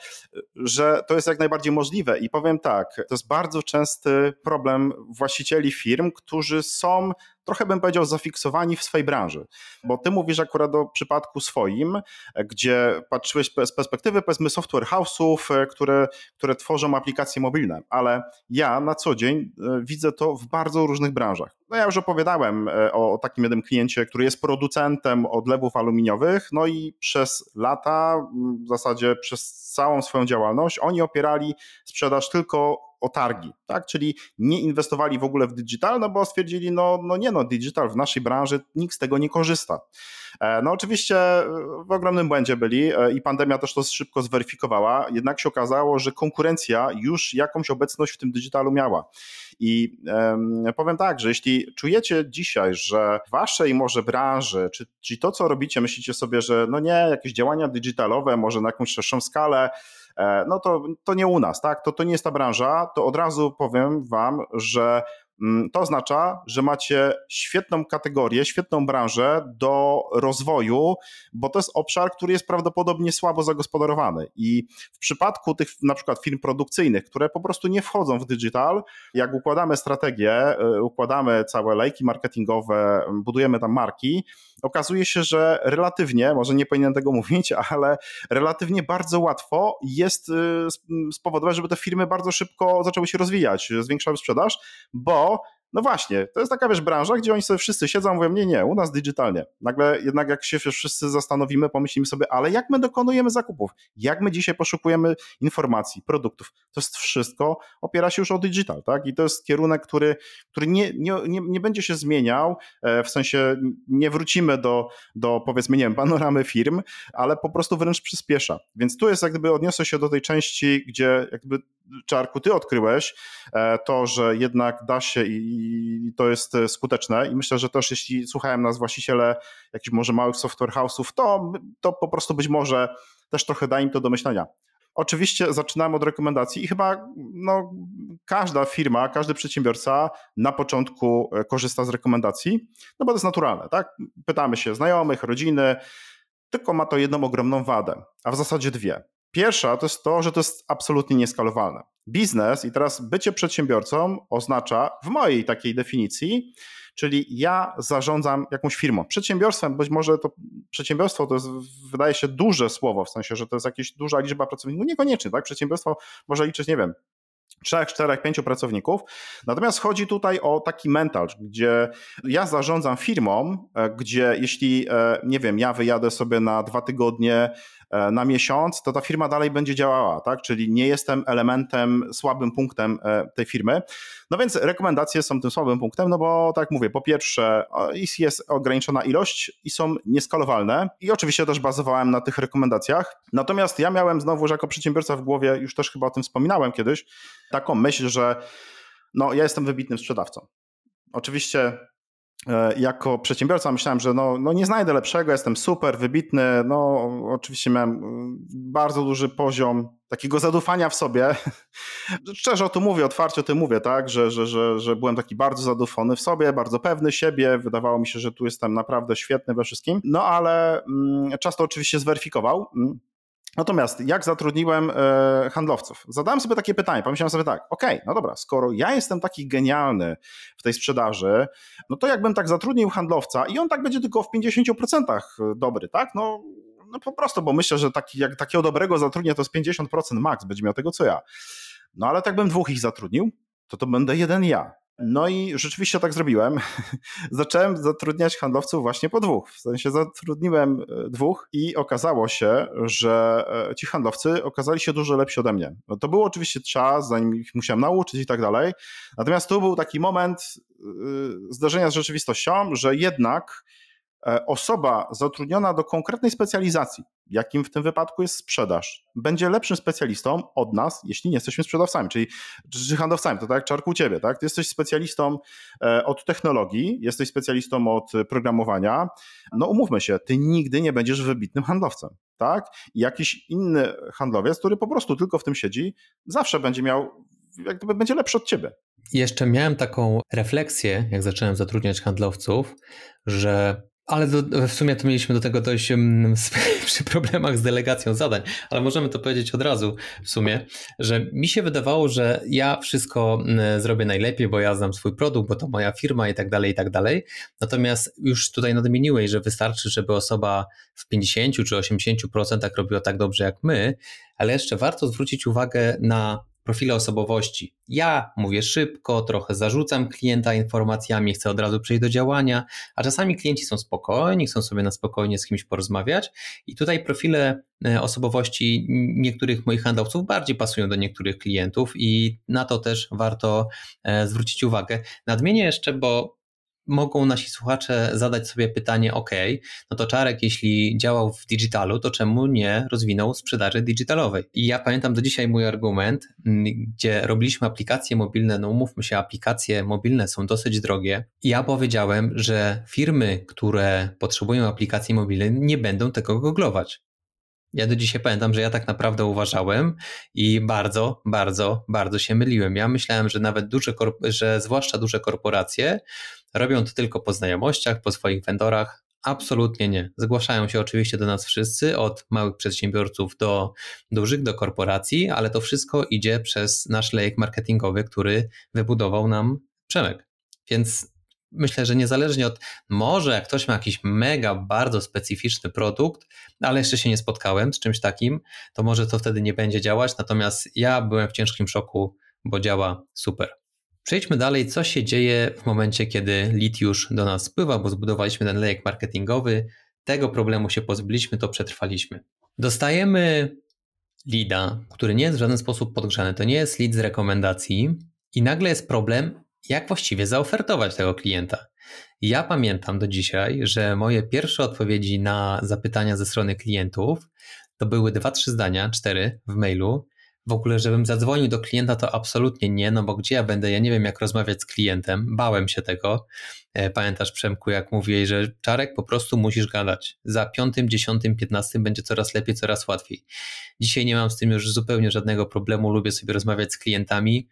że to jest jak najbardziej możliwe. I powiem tak, to jest bardzo częsty problem właścicieli firm, którzy są trochę, bym powiedział, zafiksowani w swojej branży, bo ty mówisz akurat o przypadku swoim, gdzie patrzyłeś z perspektywy, powiedzmy, software house'ów, które, które tworzą aplikacje mobilne, ale ja na co dzień widzę to w bardzo różnych branżach. No ja już opowiadałem o takim jednym kliencie, który jest producentem odlewów aluminiowych, no i przez lata, w zasadzie przez całą swoją działalność, oni opierali sprzedaż tylko o targi, tak? Czyli nie inwestowali w ogóle w digital, no bo stwierdzili, no, no nie no, digital w naszej branży, nikt z tego nie korzysta. No oczywiście w ogromnym błędzie byli i pandemia też to szybko zweryfikowała, jednak się okazało, że konkurencja już jakąś obecność w tym digitalu miała. I um, powiem tak, że jeśli czujecie dzisiaj, że w waszej może branży, czy, czy to co robicie, myślicie sobie, że no nie, jakieś działania digitalowe, może na jakąś szerszą skalę, no to, to nie u nas, tak? To, to nie jest ta branża, to od razu powiem wam, że to oznacza, że macie świetną kategorię, świetną branżę do rozwoju, bo to jest obszar, który jest prawdopodobnie słabo zagospodarowany. I w przypadku tych na przykład firm produkcyjnych, które po prostu nie wchodzą w digital, jak układamy strategię, układamy całe lejki marketingowe, budujemy tam marki, okazuje się, że relatywnie, może nie powinienem tego mówić, ale relatywnie bardzo łatwo jest spowodować, żeby te firmy bardzo szybko zaczęły się rozwijać, zwiększały sprzedaż, bo no właśnie, to jest taka, wiesz, branża, gdzie oni sobie wszyscy siedzą, mówią, nie, nie, u nas digitalnie. Nagle jednak jak się wszyscy zastanowimy, pomyślimy sobie, ale jak my dokonujemy zakupów? Jak my dzisiaj poszukujemy informacji, produktów? To jest wszystko, opiera się już o digital, tak? I to jest kierunek, który, który nie, nie, nie, nie będzie się zmieniał, w sensie nie wrócimy do, do powiedzmy, nie wiem, panoramy firm, ale po prostu wręcz przyspiesza. Więc tu jest, jak gdyby odniosę się do tej części, gdzie jak gdyby, Czarku, ty odkryłeś to, że jednak da się i to jest skuteczne, i myślę, że też jeśli słuchałem nas właściciele jakichś może małych software house'ów, to, to po prostu być może też trochę da im to do myślenia. Oczywiście zaczynałem od rekomendacji i chyba no, każda firma, każdy przedsiębiorca na początku korzysta z rekomendacji, no bo to jest naturalne, tak? Pytamy się znajomych, rodziny, tylko ma to jedną ogromną wadę, a w zasadzie dwie. Pierwsza to jest to, że to jest absolutnie nieskalowalne. Biznes i teraz bycie przedsiębiorcą oznacza w mojej takiej definicji, czyli ja zarządzam jakąś firmą. Przedsiębiorstwem, być może to przedsiębiorstwo to jest, wydaje się duże słowo, w sensie, że to jest jakaś duża liczba pracowników, niekoniecznie, tak? Przedsiębiorstwo może liczyć, nie wiem, trzech, czterech, pięciu pracowników. Natomiast chodzi tutaj o taki mental, gdzie ja zarządzam firmą, gdzie jeśli, nie wiem, ja wyjadę sobie na dwa tygodnie, na miesiąc, to ta firma dalej będzie działała, tak? Czyli nie jestem elementem, słabym punktem tej firmy. No więc rekomendacje są tym słabym punktem, no bo tak mówię, po pierwsze jest ograniczona ilość i są nieskalowalne i oczywiście też bazowałem na tych rekomendacjach. Natomiast ja miałem znowu, że jako przedsiębiorca w głowie, już też chyba o tym wspominałem kiedyś, taką myśl, że no ja jestem wybitnym sprzedawcą. Oczywiście jako przedsiębiorca myślałem, że no, no nie znajdę lepszego, jestem super, wybitny, no oczywiście miałem bardzo duży poziom takiego zadufania w sobie, szczerze o tym mówię, otwarcie o tym mówię, tak, że, że, że, że byłem taki bardzo zadufany w sobie, bardzo pewny siebie, wydawało mi się, że tu jestem naprawdę świetny we wszystkim, no ale mm, czas to oczywiście zweryfikował. Natomiast jak zatrudniłem handlowców? Zadałem sobie takie pytanie, pomyślałem sobie tak, okej, okay, no dobra, skoro ja jestem taki genialny w tej sprzedaży, no to jakbym tak zatrudnił handlowca i on tak będzie tylko w pięćdziesiąt procent dobry, tak? No, no po prostu, bo myślę, że taki, jak takiego dobrego zatrudnię, to z pięćdziesiąt procent max będzie miał tego, co ja. No ale tak bym dwóch ich zatrudnił, to to będę jeden ja. No i rzeczywiście tak zrobiłem. Zacząłem zatrudniać handlowców właśnie po dwóch. W sensie zatrudniłem dwóch i okazało się, że ci handlowcy okazali się dużo lepsi ode mnie. No to był oczywiście czas, zanim ich musiałem nauczyć i tak dalej. Natomiast tu był taki moment zderzenia z rzeczywistością, że jednak osoba zatrudniona do konkretnej specjalizacji, jakim w tym wypadku jest sprzedaż, będzie lepszym specjalistą od nas, jeśli nie jesteśmy sprzedawcami, czyli czy handlowcami, to tak, czarku u ciebie, tak? Ty jesteś specjalistą od technologii, jesteś specjalistą od programowania, no umówmy się, ty nigdy nie będziesz wybitnym handlowcem, tak? I jakiś inny handlowiec, który po prostu tylko w tym siedzi, zawsze będzie miał, jak gdyby będzie lepszy od ciebie. Jeszcze miałem taką refleksję, jak zacząłem zatrudniać handlowców, że ale do, w sumie to mieliśmy do tego dojść przy problemach z delegacją zadań, ale możemy to powiedzieć od razu w sumie, że mi się wydawało, że ja wszystko zrobię najlepiej, bo ja znam swój produkt, bo to moja firma i tak dalej, i tak dalej. Natomiast już tutaj nadmieniłeś, że wystarczy, żeby osoba w pięćdziesiąt czy osiemdziesiąt procent robiła tak dobrze jak my, ale jeszcze warto zwrócić uwagę na profile osobowości. Ja mówię szybko, trochę zarzucam klienta informacjami, chcę od razu przejść do działania, a czasami klienci są spokojni, chcą sobie na spokojnie z kimś porozmawiać i tutaj profile osobowości niektórych moich handlowców bardziej pasują do niektórych klientów i na to też warto zwrócić uwagę. Nadmienię jeszcze, bo mogą nasi słuchacze zadać sobie pytanie, ok, no to Czarek, jeśli działał w digitalu, to czemu nie rozwinął sprzedaży digitalowej? I ja pamiętam do dzisiaj mój argument, gdzie robiliśmy aplikacje mobilne, no umówmy się, aplikacje mobilne są dosyć drogie. I ja powiedziałem, że firmy, które potrzebują aplikacji mobilnej, nie będą tego googlować. Ja do dzisiaj pamiętam, że ja tak naprawdę uważałem i bardzo, bardzo, bardzo się myliłem. Ja myślałem, że nawet duże, że zwłaszcza duże korporacje robią to tylko po znajomościach, po swoich vendorach. Absolutnie nie. Zgłaszają się oczywiście do nas wszyscy, od małych przedsiębiorców do dużych, do korporacji, ale to wszystko idzie przez nasz lejek marketingowy, który wybudował nam Przemek. Więc myślę, że niezależnie od, może jak ktoś ma jakiś mega, bardzo specyficzny produkt, ale jeszcze się nie spotkałem z czymś takim, to może to wtedy nie będzie działać, natomiast ja byłem w ciężkim szoku, bo działa super. Przejdźmy dalej, co się dzieje w momencie, kiedy lead już do nas spływa, bo zbudowaliśmy ten lejek marketingowy, tego problemu się pozbyliśmy, to przetrwaliśmy. Dostajemy leada, który nie jest w żaden sposób podgrzany, to nie jest lead z rekomendacji i nagle jest problem, jak właściwie zaofertować tego klienta. Ja pamiętam do dzisiaj, że moje pierwsze odpowiedzi na zapytania ze strony klientów to były dwa, trzy zdania, cztery w mailu. W ogóle, żebym zadzwonił do klienta, to absolutnie nie, no bo gdzie ja będę, ja nie wiem jak rozmawiać z klientem, bałem się tego. Pamiętasz Przemku, jak mówiłeś, że Czarek, po prostu musisz gadać. Za piątym, dziesiątym, piętnastym będzie coraz lepiej, coraz łatwiej. Dzisiaj nie mam z tym już zupełnie żadnego problemu, lubię sobie rozmawiać z klientami.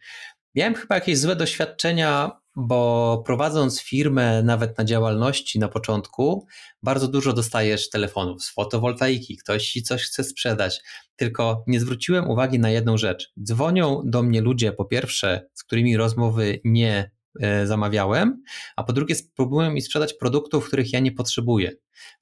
Miałem chyba jakieś złe doświadczenia bo prowadząc firmę nawet na działalności na początku, bardzo dużo dostajesz telefonów z fotowoltaiki, ktoś ci coś chce sprzedać, tylko nie zwróciłem uwagi na jedną rzecz. Dzwonią do mnie ludzie, po pierwsze, z którymi rozmowy nie zamawiałem, a po drugie spróbują mi sprzedać produktów, których ja nie potrzebuję.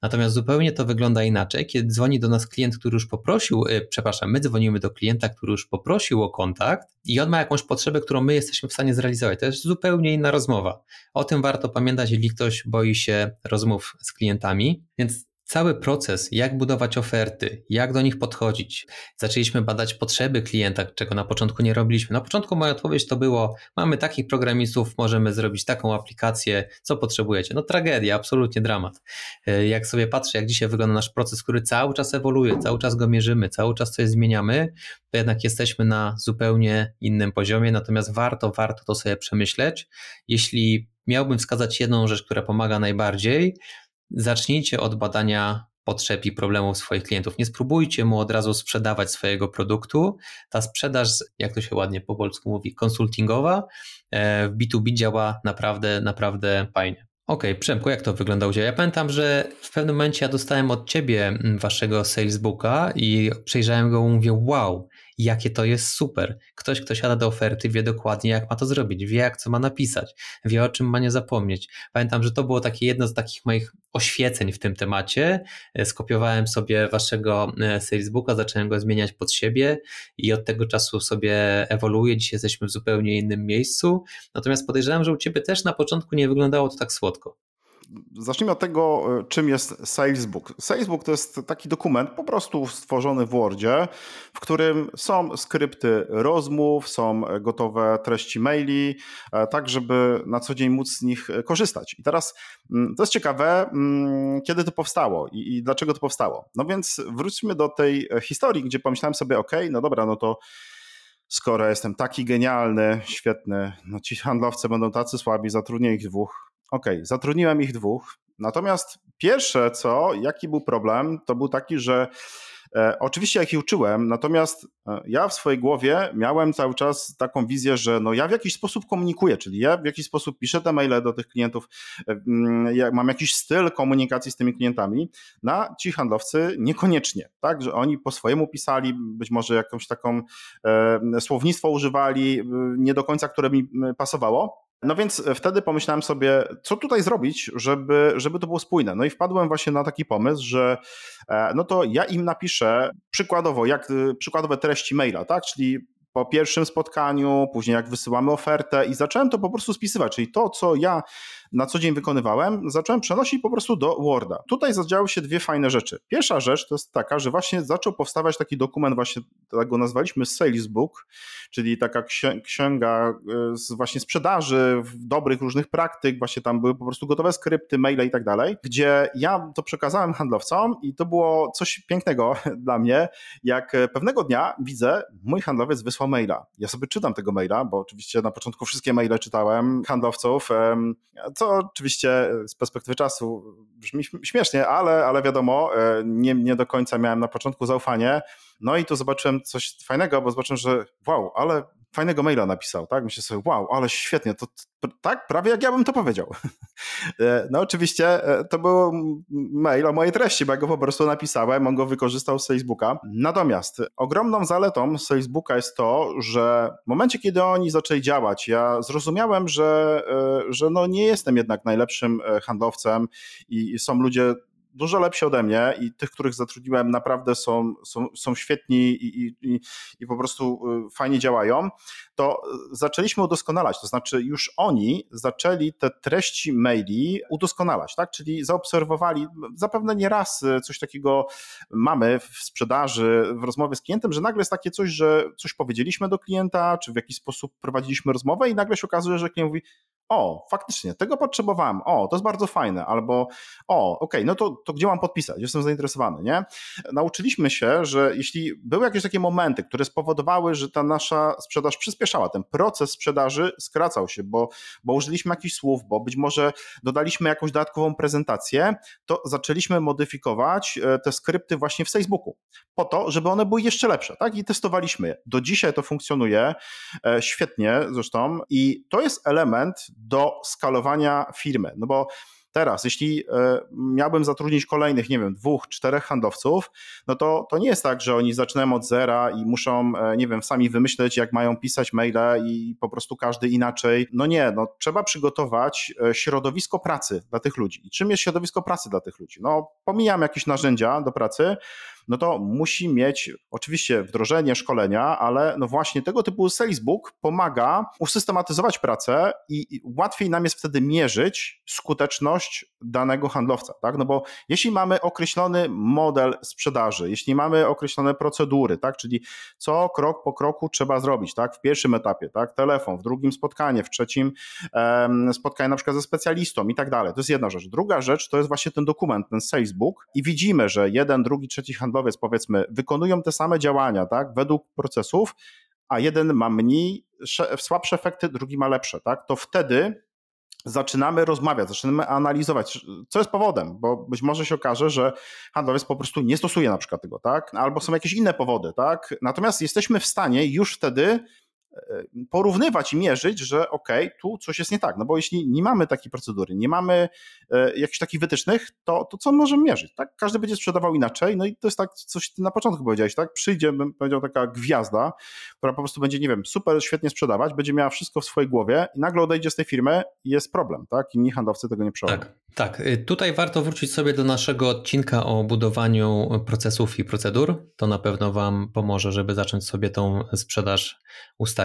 Natomiast zupełnie to wygląda inaczej, kiedy dzwoni do nas klient, który już poprosił, przepraszam, my dzwonimy do klienta, który już poprosił o kontakt i on ma jakąś potrzebę, którą my jesteśmy w stanie zrealizować. To jest zupełnie inna rozmowa. O tym warto pamiętać, jeżeli ktoś boi się rozmów z klientami, więc cały proces, jak budować oferty, jak do nich podchodzić. Zaczęliśmy badać potrzeby klienta, czego na początku nie robiliśmy. Na początku moja odpowiedź to było, mamy takich programistów, możemy zrobić taką aplikację, co potrzebujecie. No tragedia, absolutnie dramat. Jak sobie patrzę, jak dzisiaj wygląda nasz proces, który cały czas ewoluuje, cały czas go mierzymy, cały czas coś zmieniamy, to jednak jesteśmy na zupełnie innym poziomie, natomiast warto, warto to sobie przemyśleć. Jeśli miałbym wskazać jedną rzecz, która pomaga najbardziej, zacznijcie od badania potrzeb i problemów swoich klientów. Nie spróbujcie mu od razu sprzedawać swojego produktu. Ta sprzedaż, jak to się ładnie po polsku mówi, konsultingowa w B dwa B działa naprawdę, naprawdę fajnie. Okej, okay, Przemku, jak to wyglądało? Ja pamiętam, że w pewnym momencie ja dostałem od Ciebie Waszego Salesbooka i przejrzałem go i mówię, wow, jakie to jest super. Ktoś, kto siada do oferty, wie dokładnie, jak ma to zrobić, wie, jak co ma napisać, wie, o czym ma nie zapomnieć. Pamiętam, że to było takie jedno z takich moich oświeceń w tym temacie. Skopiowałem sobie Waszego Salesbooka, zacząłem go zmieniać pod siebie i od tego czasu sobie ewoluuje. Dzisiaj jesteśmy w zupełnie innym miejscu. Natomiast podejrzewam, że u Ciebie też na początku nie wyglądało to tak słodko. Zacznijmy od tego, czym jest Salesbook. Salesbook to jest taki dokument po prostu stworzony w Wordzie, w którym są skrypty rozmów, są gotowe treści maili, tak żeby na co dzień móc z nich korzystać. I teraz to jest ciekawe, kiedy to powstało i, i dlaczego to powstało. No więc wróćmy do tej historii, gdzie pomyślałem sobie, ok, no dobra, no to skoro jestem taki genialny, świetny, no ci handlowcy będą tacy słabi, zatrudnię ich dwóch. Okej, okay, zatrudniłem ich dwóch, natomiast pierwsze co, jaki był problem, to był taki, że e, oczywiście jak ich uczyłem, natomiast e, ja w swojej głowie miałem cały czas taką wizję, że no ja w jakiś sposób komunikuję, czyli ja w jakiś sposób piszę te maile do tych klientów, e, e, mam jakiś styl komunikacji z tymi klientami, na ci handlowcy niekoniecznie, tak, że oni po swojemu pisali, być może jakąś taką e, słownictwo używali, e, nie do końca, które mi pasowało. No więc wtedy pomyślałem sobie, co tutaj zrobić, żeby, żeby to było spójne. No i wpadłem właśnie na taki pomysł, że no to ja im napiszę przykładowo, jak przykładowe treści maila, tak? Czyli po pierwszym spotkaniu, później jak wysyłamy ofertę i zacząłem to po prostu spisywać, czyli to, co ja na co dzień wykonywałem, zacząłem przenosić po prostu do Worda. Tutaj zadziały się dwie fajne rzeczy. Pierwsza rzecz to jest taka, że właśnie zaczął powstawać taki dokument, właśnie tak go nazwaliśmy Salesbook, czyli taka księga z właśnie sprzedaży, dobrych różnych praktyk, właśnie tam były po prostu gotowe skrypty, maile i tak dalej, gdzie ja to przekazałem handlowcom i to było coś pięknego dla mnie, jak pewnego dnia widzę, mój handlowiec wysłał maila. Ja sobie czytam tego maila, bo oczywiście na początku wszystkie maile czytałem handlowców, co oczywiście z perspektywy czasu brzmi śmiesznie, ale, ale wiadomo, nie, nie do końca miałem na początku zaufanie. No i tu zobaczyłem coś fajnego, bo zobaczyłem, że wow, ale fajnego maila napisał, tak? Myślę sobie, wow, ale świetnie, to tak prawie jak ja bym to powiedział. No oczywiście to był mail o mojej treści, bo ja go po prostu napisałem, on go wykorzystał z Facebooka. Natomiast ogromną zaletą z Facebooka jest to, że w momencie, kiedy oni zaczęli działać, ja zrozumiałem, że, że no nie jestem jednak najlepszym handlowcem i są ludzie dużo lepsi ode mnie i tych, których zatrudniłem, naprawdę są, są, są świetni i, i, i po prostu fajnie działają, to zaczęliśmy udoskonalać, to znaczy już oni zaczęli te treści maili udoskonalać, tak? Czyli zaobserwowali, zapewne nieraz coś takiego mamy w sprzedaży, w rozmowie z klientem, że nagle jest takie coś, że coś powiedzieliśmy do klienta, czy w jakiś sposób prowadziliśmy rozmowę i nagle się okazuje, że klient mówi, o, faktycznie, tego potrzebowałem, o, to jest bardzo fajne, albo o, okej, okay, no to, to gdzie mam podpisać, jestem zainteresowany, nie? Nauczyliśmy się, że jeśli były jakieś takie momenty, które spowodowały, że ta nasza sprzedaż przyspieszała, ten proces sprzedaży skracał się, bo, bo użyliśmy jakichś słów, bo być może dodaliśmy jakąś dodatkową prezentację, to zaczęliśmy modyfikować te skrypty właśnie w Facebooku, po to, żeby one były jeszcze lepsze, tak? I testowaliśmy je. Do dzisiaj to funkcjonuje, świetnie zresztą i to jest element do skalowania firmy. No bo teraz, jeśli miałbym zatrudnić kolejnych, nie wiem, dwóch, czterech handlowców, no to, to nie jest tak, że oni zaczynają od zera i muszą, nie wiem, sami wymyśleć, jak mają pisać maile i po prostu każdy inaczej. No nie, no trzeba przygotować środowisko pracy dla tych ludzi. I czym jest środowisko pracy dla tych ludzi? No pomijam jakieś narzędzia do pracy, no to musi mieć oczywiście wdrożenie, szkolenia, ale no właśnie tego typu Salesbook pomaga usystematyzować pracę i łatwiej nam jest wtedy mierzyć skuteczność danego handlowca, tak? No bo jeśli mamy określony model sprzedaży, jeśli mamy określone procedury, tak? Czyli co krok po kroku trzeba zrobić, tak? W pierwszym etapie, tak? Telefon, w drugim spotkanie, w trzecim em, spotkanie na przykład ze specjalistą i tak dalej. To jest jedna rzecz. Druga rzecz to jest właśnie ten dokument, ten Salesbook i widzimy, że jeden, drugi, trzeci handlowiec powiedzmy, wykonują te same działania, tak, według procesów, a jeden ma mniej, słabsze efekty, drugi ma lepsze, tak, to wtedy zaczynamy rozmawiać, zaczynamy analizować, co jest powodem, bo być może się okaże, że handlowiec po prostu nie stosuje na przykład tego, tak, albo są jakieś inne powody, tak, natomiast jesteśmy w stanie już wtedy porównywać i mierzyć, że okej, okay, tu coś jest nie tak, no bo jeśli nie mamy takiej procedury, nie mamy e, jakichś takich wytycznych, to, to co możemy mierzyć, tak? Każdy będzie sprzedawał inaczej, no i to jest tak, coś ty na początku powiedziałeś, tak? Przyjdzie, bym powiedział, taka gwiazda, która po prostu będzie, nie wiem, super, świetnie sprzedawać, będzie miała wszystko w swojej głowie i nagle odejdzie z tej firmy i jest problem, tak? Inni handlowcy tego nie przełożą. Tak, tak. Tutaj warto wrócić sobie do naszego odcinka o budowaniu procesów i procedur. To na pewno wam pomoże, żeby zacząć sobie tą sprzedaż ustawić.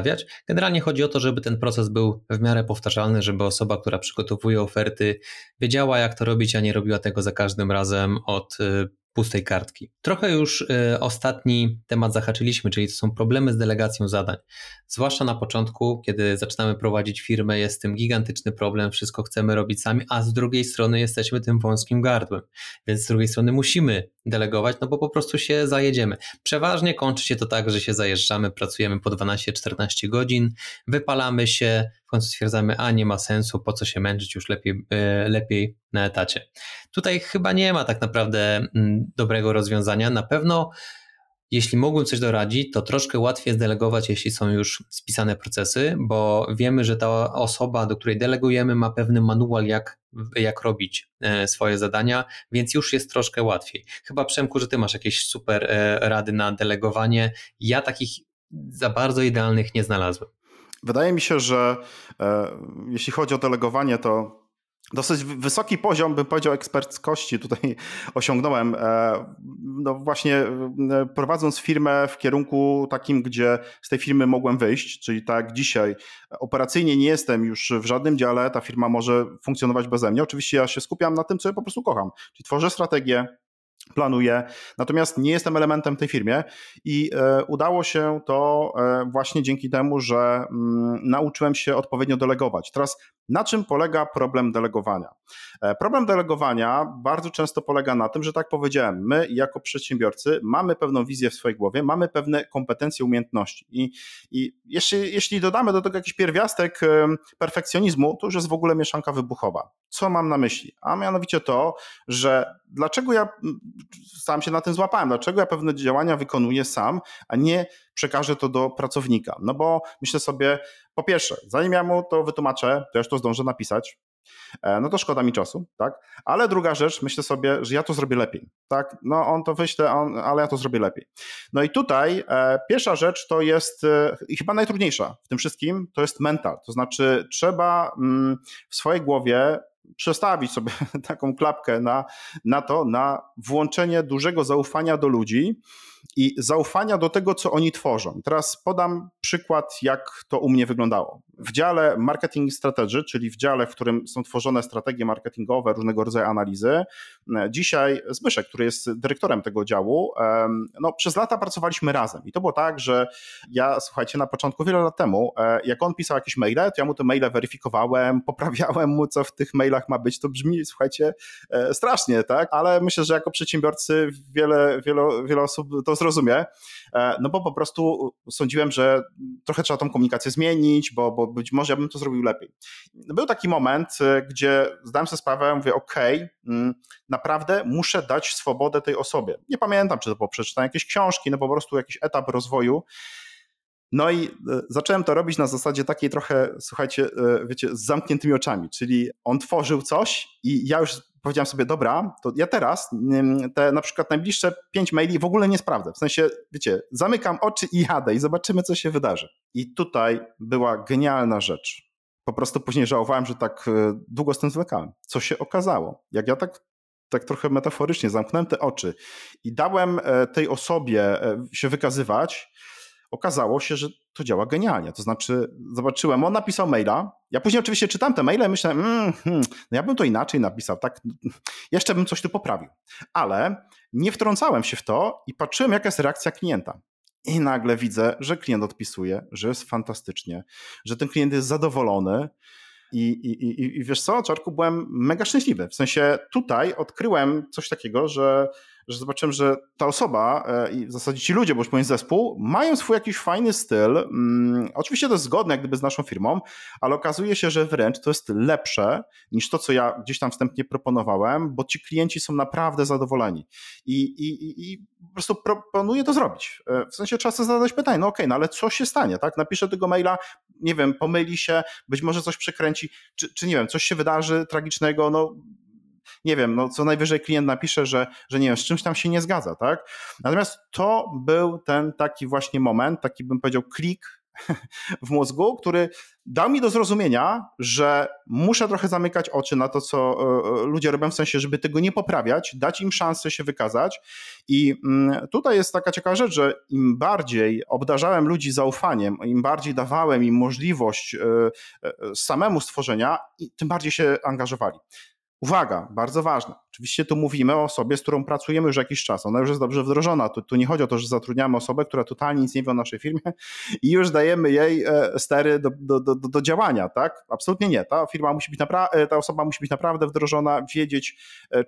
Generalnie chodzi o to, żeby ten proces był w miarę powtarzalny, żeby osoba, która przygotowuje oferty, wiedziała, jak to robić, a nie robiła tego za każdym razem od pustej kartki. Trochę już ostatni temat zahaczyliśmy, czyli to są problemy z delegacją zadań. Zwłaszcza na początku, kiedy zaczynamy prowadzić firmę, jest tym gigantyczny problem, wszystko chcemy robić sami, a z drugiej strony jesteśmy tym wąskim gardłem, więc z drugiej strony musimy delegować, no bo po prostu się zajedziemy. Przeważnie kończy się to tak, że się zajeżdżamy, pracujemy po dwanaście czternaście godzin, wypalamy się, w końcu stwierdzamy, a nie ma sensu, po co się męczyć, już lepiej, lepiej na etacie. Tutaj chyba nie ma tak naprawdę dobrego rozwiązania. Na pewno jeśli mógłbym coś doradzić, to troszkę łatwiej zdelegować, jeśli są już spisane procesy, bo wiemy, że ta osoba, do której delegujemy, ma pewny manual, jak, jak robić swoje zadania, więc już jest troszkę łatwiej. Chyba, Przemku, że ty masz jakieś super rady na delegowanie. Ja takich za bardzo idealnych nie znalazłem. Wydaje mi się, że e, jeśli chodzi o delegowanie, to dosyć wysoki poziom, bym powiedział, eksperckości tutaj osiągnąłem, no właśnie prowadząc firmę w kierunku takim, gdzie z tej firmy mogłem wyjść, czyli tak dzisiaj operacyjnie nie jestem już w żadnym dziale, ta firma może funkcjonować beze mnie. Oczywiście ja się skupiam na tym, co ja po prostu kocham, czyli tworzę strategię, planuję, natomiast nie jestem elementem tej firmie i e, udało się to e, właśnie dzięki temu, że m, nauczyłem się odpowiednio delegować. Teraz na czym polega problem delegowania? E, problem delegowania bardzo często polega na tym, że tak powiedziałem, my jako przedsiębiorcy mamy pewną wizję w swojej głowie, mamy pewne kompetencje, umiejętności i, i jeśli, jeśli dodamy do tego jakiś pierwiastek e, perfekcjonizmu, to już jest w ogóle mieszanka wybuchowa. Co mam na myśli? A mianowicie to, że dlaczego ja sam się na tym złapałem, dlaczego ja pewne działania wykonuję sam, a nie przekażę to do pracownika. No bo myślę sobie, po pierwsze, zanim ja mu to wytłumaczę, to ja już to zdążę napisać, no to szkoda mi czasu, tak? Ale druga rzecz, myślę sobie, że ja to zrobię lepiej, tak? No on to wyśle, on, ale ja to zrobię lepiej. No i tutaj e, pierwsza rzecz to jest e, chyba najtrudniejsza w tym wszystkim, to jest mental, to znaczy trzeba mm, w swojej głowie przestawić sobie taką klapkę na, na to, na włączenie dużego zaufania do ludzi i zaufania do tego, co oni tworzą. Teraz podam przykład, jak to u mnie wyglądało. W dziale Marketing Strategy, czyli w dziale, w którym są tworzone strategie marketingowe, różnego rodzaju analizy, dzisiaj Zbyszek, który jest dyrektorem tego działu, no przez lata pracowaliśmy razem i to było tak, że ja, słuchajcie, na początku, wiele lat temu, jak on pisał jakieś maile, to ja mu te maile weryfikowałem, poprawiałem mu, co w tych mailach ma być. To brzmi, słuchajcie, strasznie, tak? Ale myślę, że jako przedsiębiorcy wiele, wiele, wiele osób to zrozumie, no bo po prostu sądziłem, że trochę trzeba tą komunikację zmienić, bo, bo być może ja bym to zrobił lepiej. Był taki moment, gdzie zdałem sobie sprawę, mówię okej, okay, naprawdę muszę dać swobodę tej osobie. Nie pamiętam, czy to było przeczytanie jakiejś książki, no po prostu jakiś etap rozwoju. No i zacząłem to robić na zasadzie takiej trochę, słuchajcie, wiecie, z zamkniętymi oczami, czyli on tworzył coś i ja już powiedziałem sobie, dobra, to ja teraz te na przykład najbliższe pięć maili w ogóle nie sprawdzę. W sensie, wiecie, zamykam oczy i jadę i zobaczymy, co się wydarzy. I tutaj była genialna rzecz. Po prostu później żałowałem, że tak długo z tym zwlekałem. Co się okazało? Jak ja tak tak trochę metaforycznie zamknąłem te oczy i dałem tej osobie się wykazywać, okazało się, że to działa genialnie. To znaczy zobaczyłem, on napisał maila, ja później oczywiście czytam te maile i myślałem, mm, hmm, no ja bym to inaczej napisał, tak? Jeszcze bym coś tu poprawił. Ale nie wtrącałem się w to i patrzyłem, jaka jest reakcja klienta. I nagle widzę, że klient odpisuje, że jest fantastycznie, że ten klient jest zadowolony. I, i, i, i wiesz co, Czarku, byłem mega szczęśliwy. W sensie tutaj odkryłem coś takiego, że, że zobaczyłem, że ta osoba i w zasadzie ci ludzie, bo już powiem zespół, mają swój jakiś fajny styl. Hmm, oczywiście to jest zgodne jak gdyby z naszą firmą, ale okazuje się, że wręcz to jest lepsze niż to, co ja gdzieś tam wstępnie proponowałem, bo ci klienci są naprawdę zadowoleni. I, i, i po prostu proponuję to zrobić. W sensie trzeba sobie zadać pytanie, no okej, no ale co się stanie, tak? Napiszę tego maila, nie wiem, pomyli się, być może coś przekręci, czy, czy nie wiem, coś się wydarzy tragicznego, no nie wiem, no co najwyżej klient napisze, że, że nie wiem, z czymś tam się nie zgadza, tak? Natomiast to był ten taki właśnie moment, taki bym powiedział klik w mózgu, który dał mi do zrozumienia, że muszę trochę zamykać oczy na to, co ludzie robią, w sensie, żeby tego nie poprawiać, dać im szansę się wykazać. I tutaj jest taka ciekawa rzecz, że im bardziej obdarzałem ludzi zaufaniem, im bardziej dawałem im możliwość samemu stworzenia, tym bardziej się angażowali. Uwaga, bardzo ważne. Oczywiście tu mówimy o osobie, z którą pracujemy już jakiś czas. Ona już jest dobrze wdrożona. Tu, tu nie chodzi o to, że zatrudniamy osobę, która totalnie nic nie wie o naszej firmie i już dajemy jej stery do, do, do, do działania, tak? Absolutnie nie. Ta firma musi być napra- ta osoba musi być naprawdę wdrożona, wiedzieć,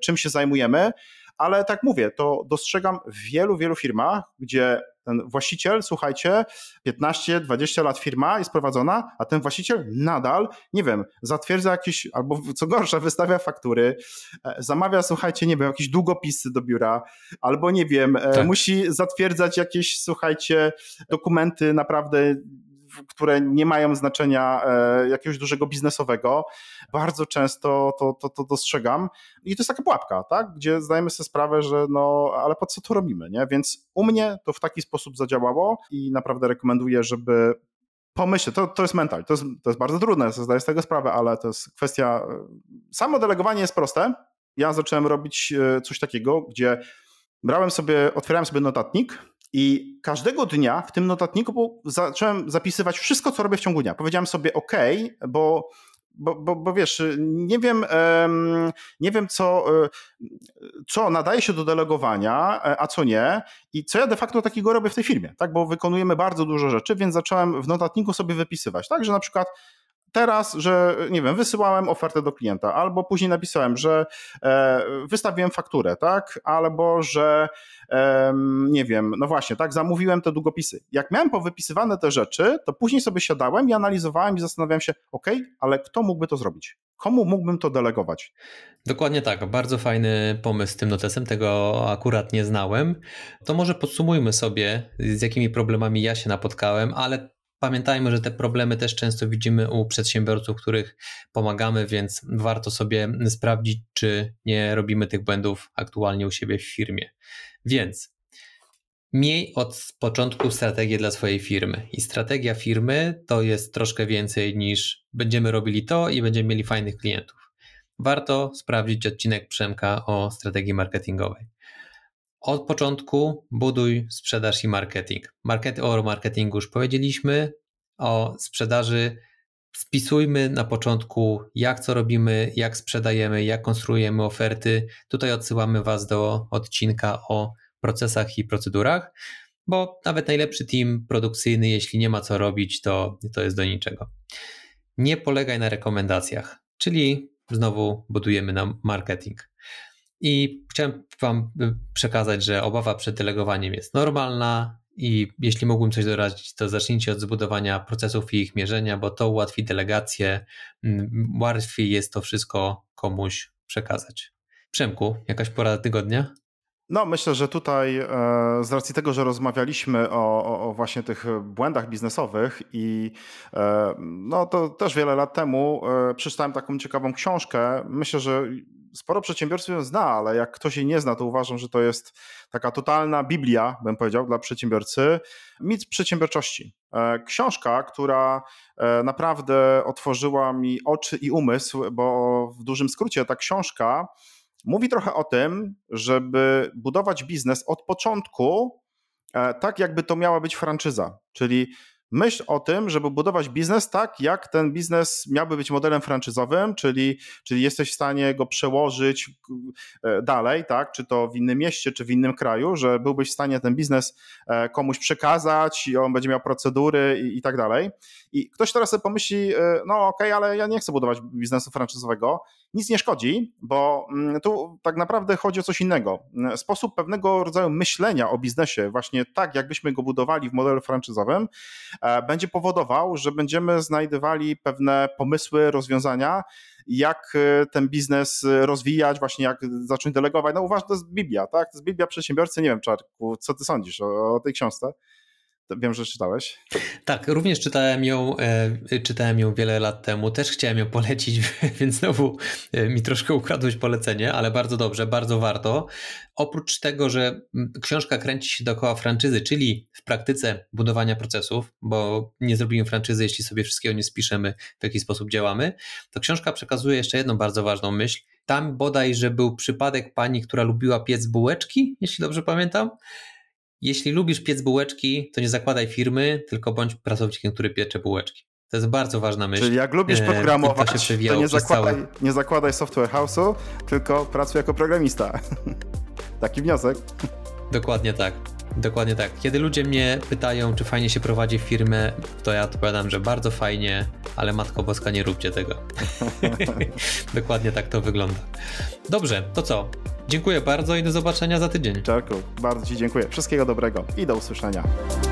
czym się zajmujemy. Ale tak mówię, to dostrzegam w wielu, wielu firmach, gdzie ten właściciel, słuchajcie, piętnaście dwadzieścia lat firma jest prowadzona, a ten właściciel nadal, nie wiem, zatwierdza jakieś, albo co gorsza, wystawia faktury, zamawia, słuchajcie, nie wiem, jakieś długopisy do biura, albo nie wiem, tak. Musi zatwierdzać jakieś, słuchajcie, dokumenty naprawdę, które nie mają znaczenia jakiegoś dużego biznesowego. Bardzo często to, to, to dostrzegam i to jest taka pułapka, tak? Gdzie zdajemy sobie sprawę, że no, ale po co to robimy, nie? Więc u mnie to w taki sposób zadziałało i naprawdę rekomenduję, żeby pomyśleć, to, to jest mental, to jest, to jest bardzo trudne, zdaję z tego sprawę, ale to jest kwestia, samo delegowanie jest proste. Ja zacząłem robić coś takiego, gdzie brałem sobie, otwierałem sobie notatnik, i każdego dnia w tym notatniku zacząłem zapisywać wszystko, co robię w ciągu dnia. Powiedziałem sobie OK, bo, bo, bo, bo wiesz, nie wiem, nie wiem co, co nadaje się do delegowania, a co nie i co ja de facto takiego robię w tej firmie, tak? Bo wykonujemy bardzo dużo rzeczy, więc zacząłem w notatniku sobie wypisywać, tak, że na przykład teraz, że nie wiem, wysyłałem ofertę do klienta, albo później napisałem, że e, wystawiłem fakturę, tak, albo że e, nie wiem, no właśnie, tak, zamówiłem te długopisy. Jak miałem powypisywane te rzeczy, to później sobie siadałem i analizowałem i zastanawiałem się, ok, ale kto mógłby to zrobić? Komu mógłbym to delegować? Dokładnie tak, bardzo fajny pomysł z tym notesem, tego akurat nie znałem. To może podsumujmy sobie, z jakimi problemami ja się napotkałem, ale pamiętajmy, że te problemy też często widzimy u przedsiębiorców, których pomagamy, więc warto sobie sprawdzić, czy nie robimy tych błędów aktualnie u siebie w firmie. Więc miej od początku strategię dla swojej firmy i strategia firmy to jest troszkę więcej niż będziemy robili to i będziemy mieli fajnych klientów. Warto sprawdzić odcinek Przemka o strategii marketingowej. Od początku buduj sprzedaż i marketing. Market, o marketingu już powiedzieliśmy, o sprzedaży spisujmy na początku jak co robimy, jak sprzedajemy, jak konstruujemy oferty. Tutaj odsyłamy Was do odcinka o procesach i procedurach, bo nawet najlepszy team produkcyjny, jeśli nie ma co robić, to, to jest do niczego. Nie polegaj na rekomendacjach, czyli znowu budujemy nam marketing. I chciałem Wam przekazać, że obawa przed delegowaniem jest normalna i jeśli mógłbym coś doradzić, to zacznijcie od zbudowania procesów i ich mierzenia, bo to ułatwi delegację, łatwiej jest to wszystko komuś przekazać. Przemku, jakaś porada tygodnia? No, myślę, że tutaj z racji tego, że rozmawialiśmy o, o, o właśnie tych błędach biznesowych i no to też wiele lat temu przeczytałem taką ciekawą książkę. Myślę, że sporo przedsiębiorców ją zna, ale jak ktoś jej nie zna, to uważam, że to jest taka totalna Biblia, bym powiedział, dla przedsiębiorcy. Mit przedsiębiorczości. Książka, która naprawdę otworzyła mi oczy i umysł, bo w dużym skrócie ta książka mówi trochę o tym, żeby budować biznes od początku, tak jakby to miała być franczyza. Czyli myśl o tym, żeby budować biznes tak, jak ten biznes miałby być modelem franczyzowym, czyli, czyli jesteś w stanie go przełożyć dalej, tak? Czy to w innym mieście, czy w innym kraju, że byłbyś w stanie ten biznes komuś przekazać i on będzie miał procedury i, i tak dalej. I ktoś teraz sobie pomyśli, no okej, okay, ale ja nie chcę budować biznesu franczyzowego. Nic nie szkodzi, bo tu tak naprawdę chodzi o coś innego. Sposób pewnego rodzaju myślenia o biznesie, właśnie tak, jakbyśmy go budowali w modelu franczyzowym, będzie powodował, że będziemy znajdywali pewne pomysły, rozwiązania, jak ten biznes rozwijać, właśnie jak zacząć delegować. No uważaj, to jest Biblia, tak? To jest Biblia przedsiębiorcy. Nie wiem, Czarku, co ty sądzisz o, o tej książce? Wiem, że czytałeś. Tak, również czytałem ją, e, czytałem ją wiele lat temu, też chciałem ją polecić, więc znowu mi troszkę ukradłeś polecenie, ale bardzo dobrze, bardzo warto. Oprócz tego, że książka kręci się dookoła franczyzy, czyli w praktyce budowania procesów, bo nie zrobimy franczyzy, jeśli sobie wszystkiego nie spiszemy, w jaki sposób działamy, to książka przekazuje jeszcze jedną bardzo ważną myśl. Tam bodajże był przypadek pani, która lubiła piec bułeczki, jeśli dobrze pamiętam. Jeśli lubisz piec bułeczki, to nie zakładaj firmy, tylko bądź pracownikiem, który piecze bułeczki. To jest bardzo ważna myśl. Czyli jak lubisz programować, to, się to nie, zakładaj, całe... nie zakładaj software house'u, tylko pracuj jako programista. Taki wniosek. Dokładnie tak. Dokładnie tak. Kiedy ludzie mnie pytają, czy fajnie się prowadzi firmę, to ja odpowiadam, że bardzo fajnie, ale Matko Boska, nie róbcie tego. Dokładnie tak to wygląda. Dobrze, to co? Dziękuję bardzo i do zobaczenia za tydzień. Czarku, bardzo ci dziękuję. Wszystkiego dobrego i do usłyszenia.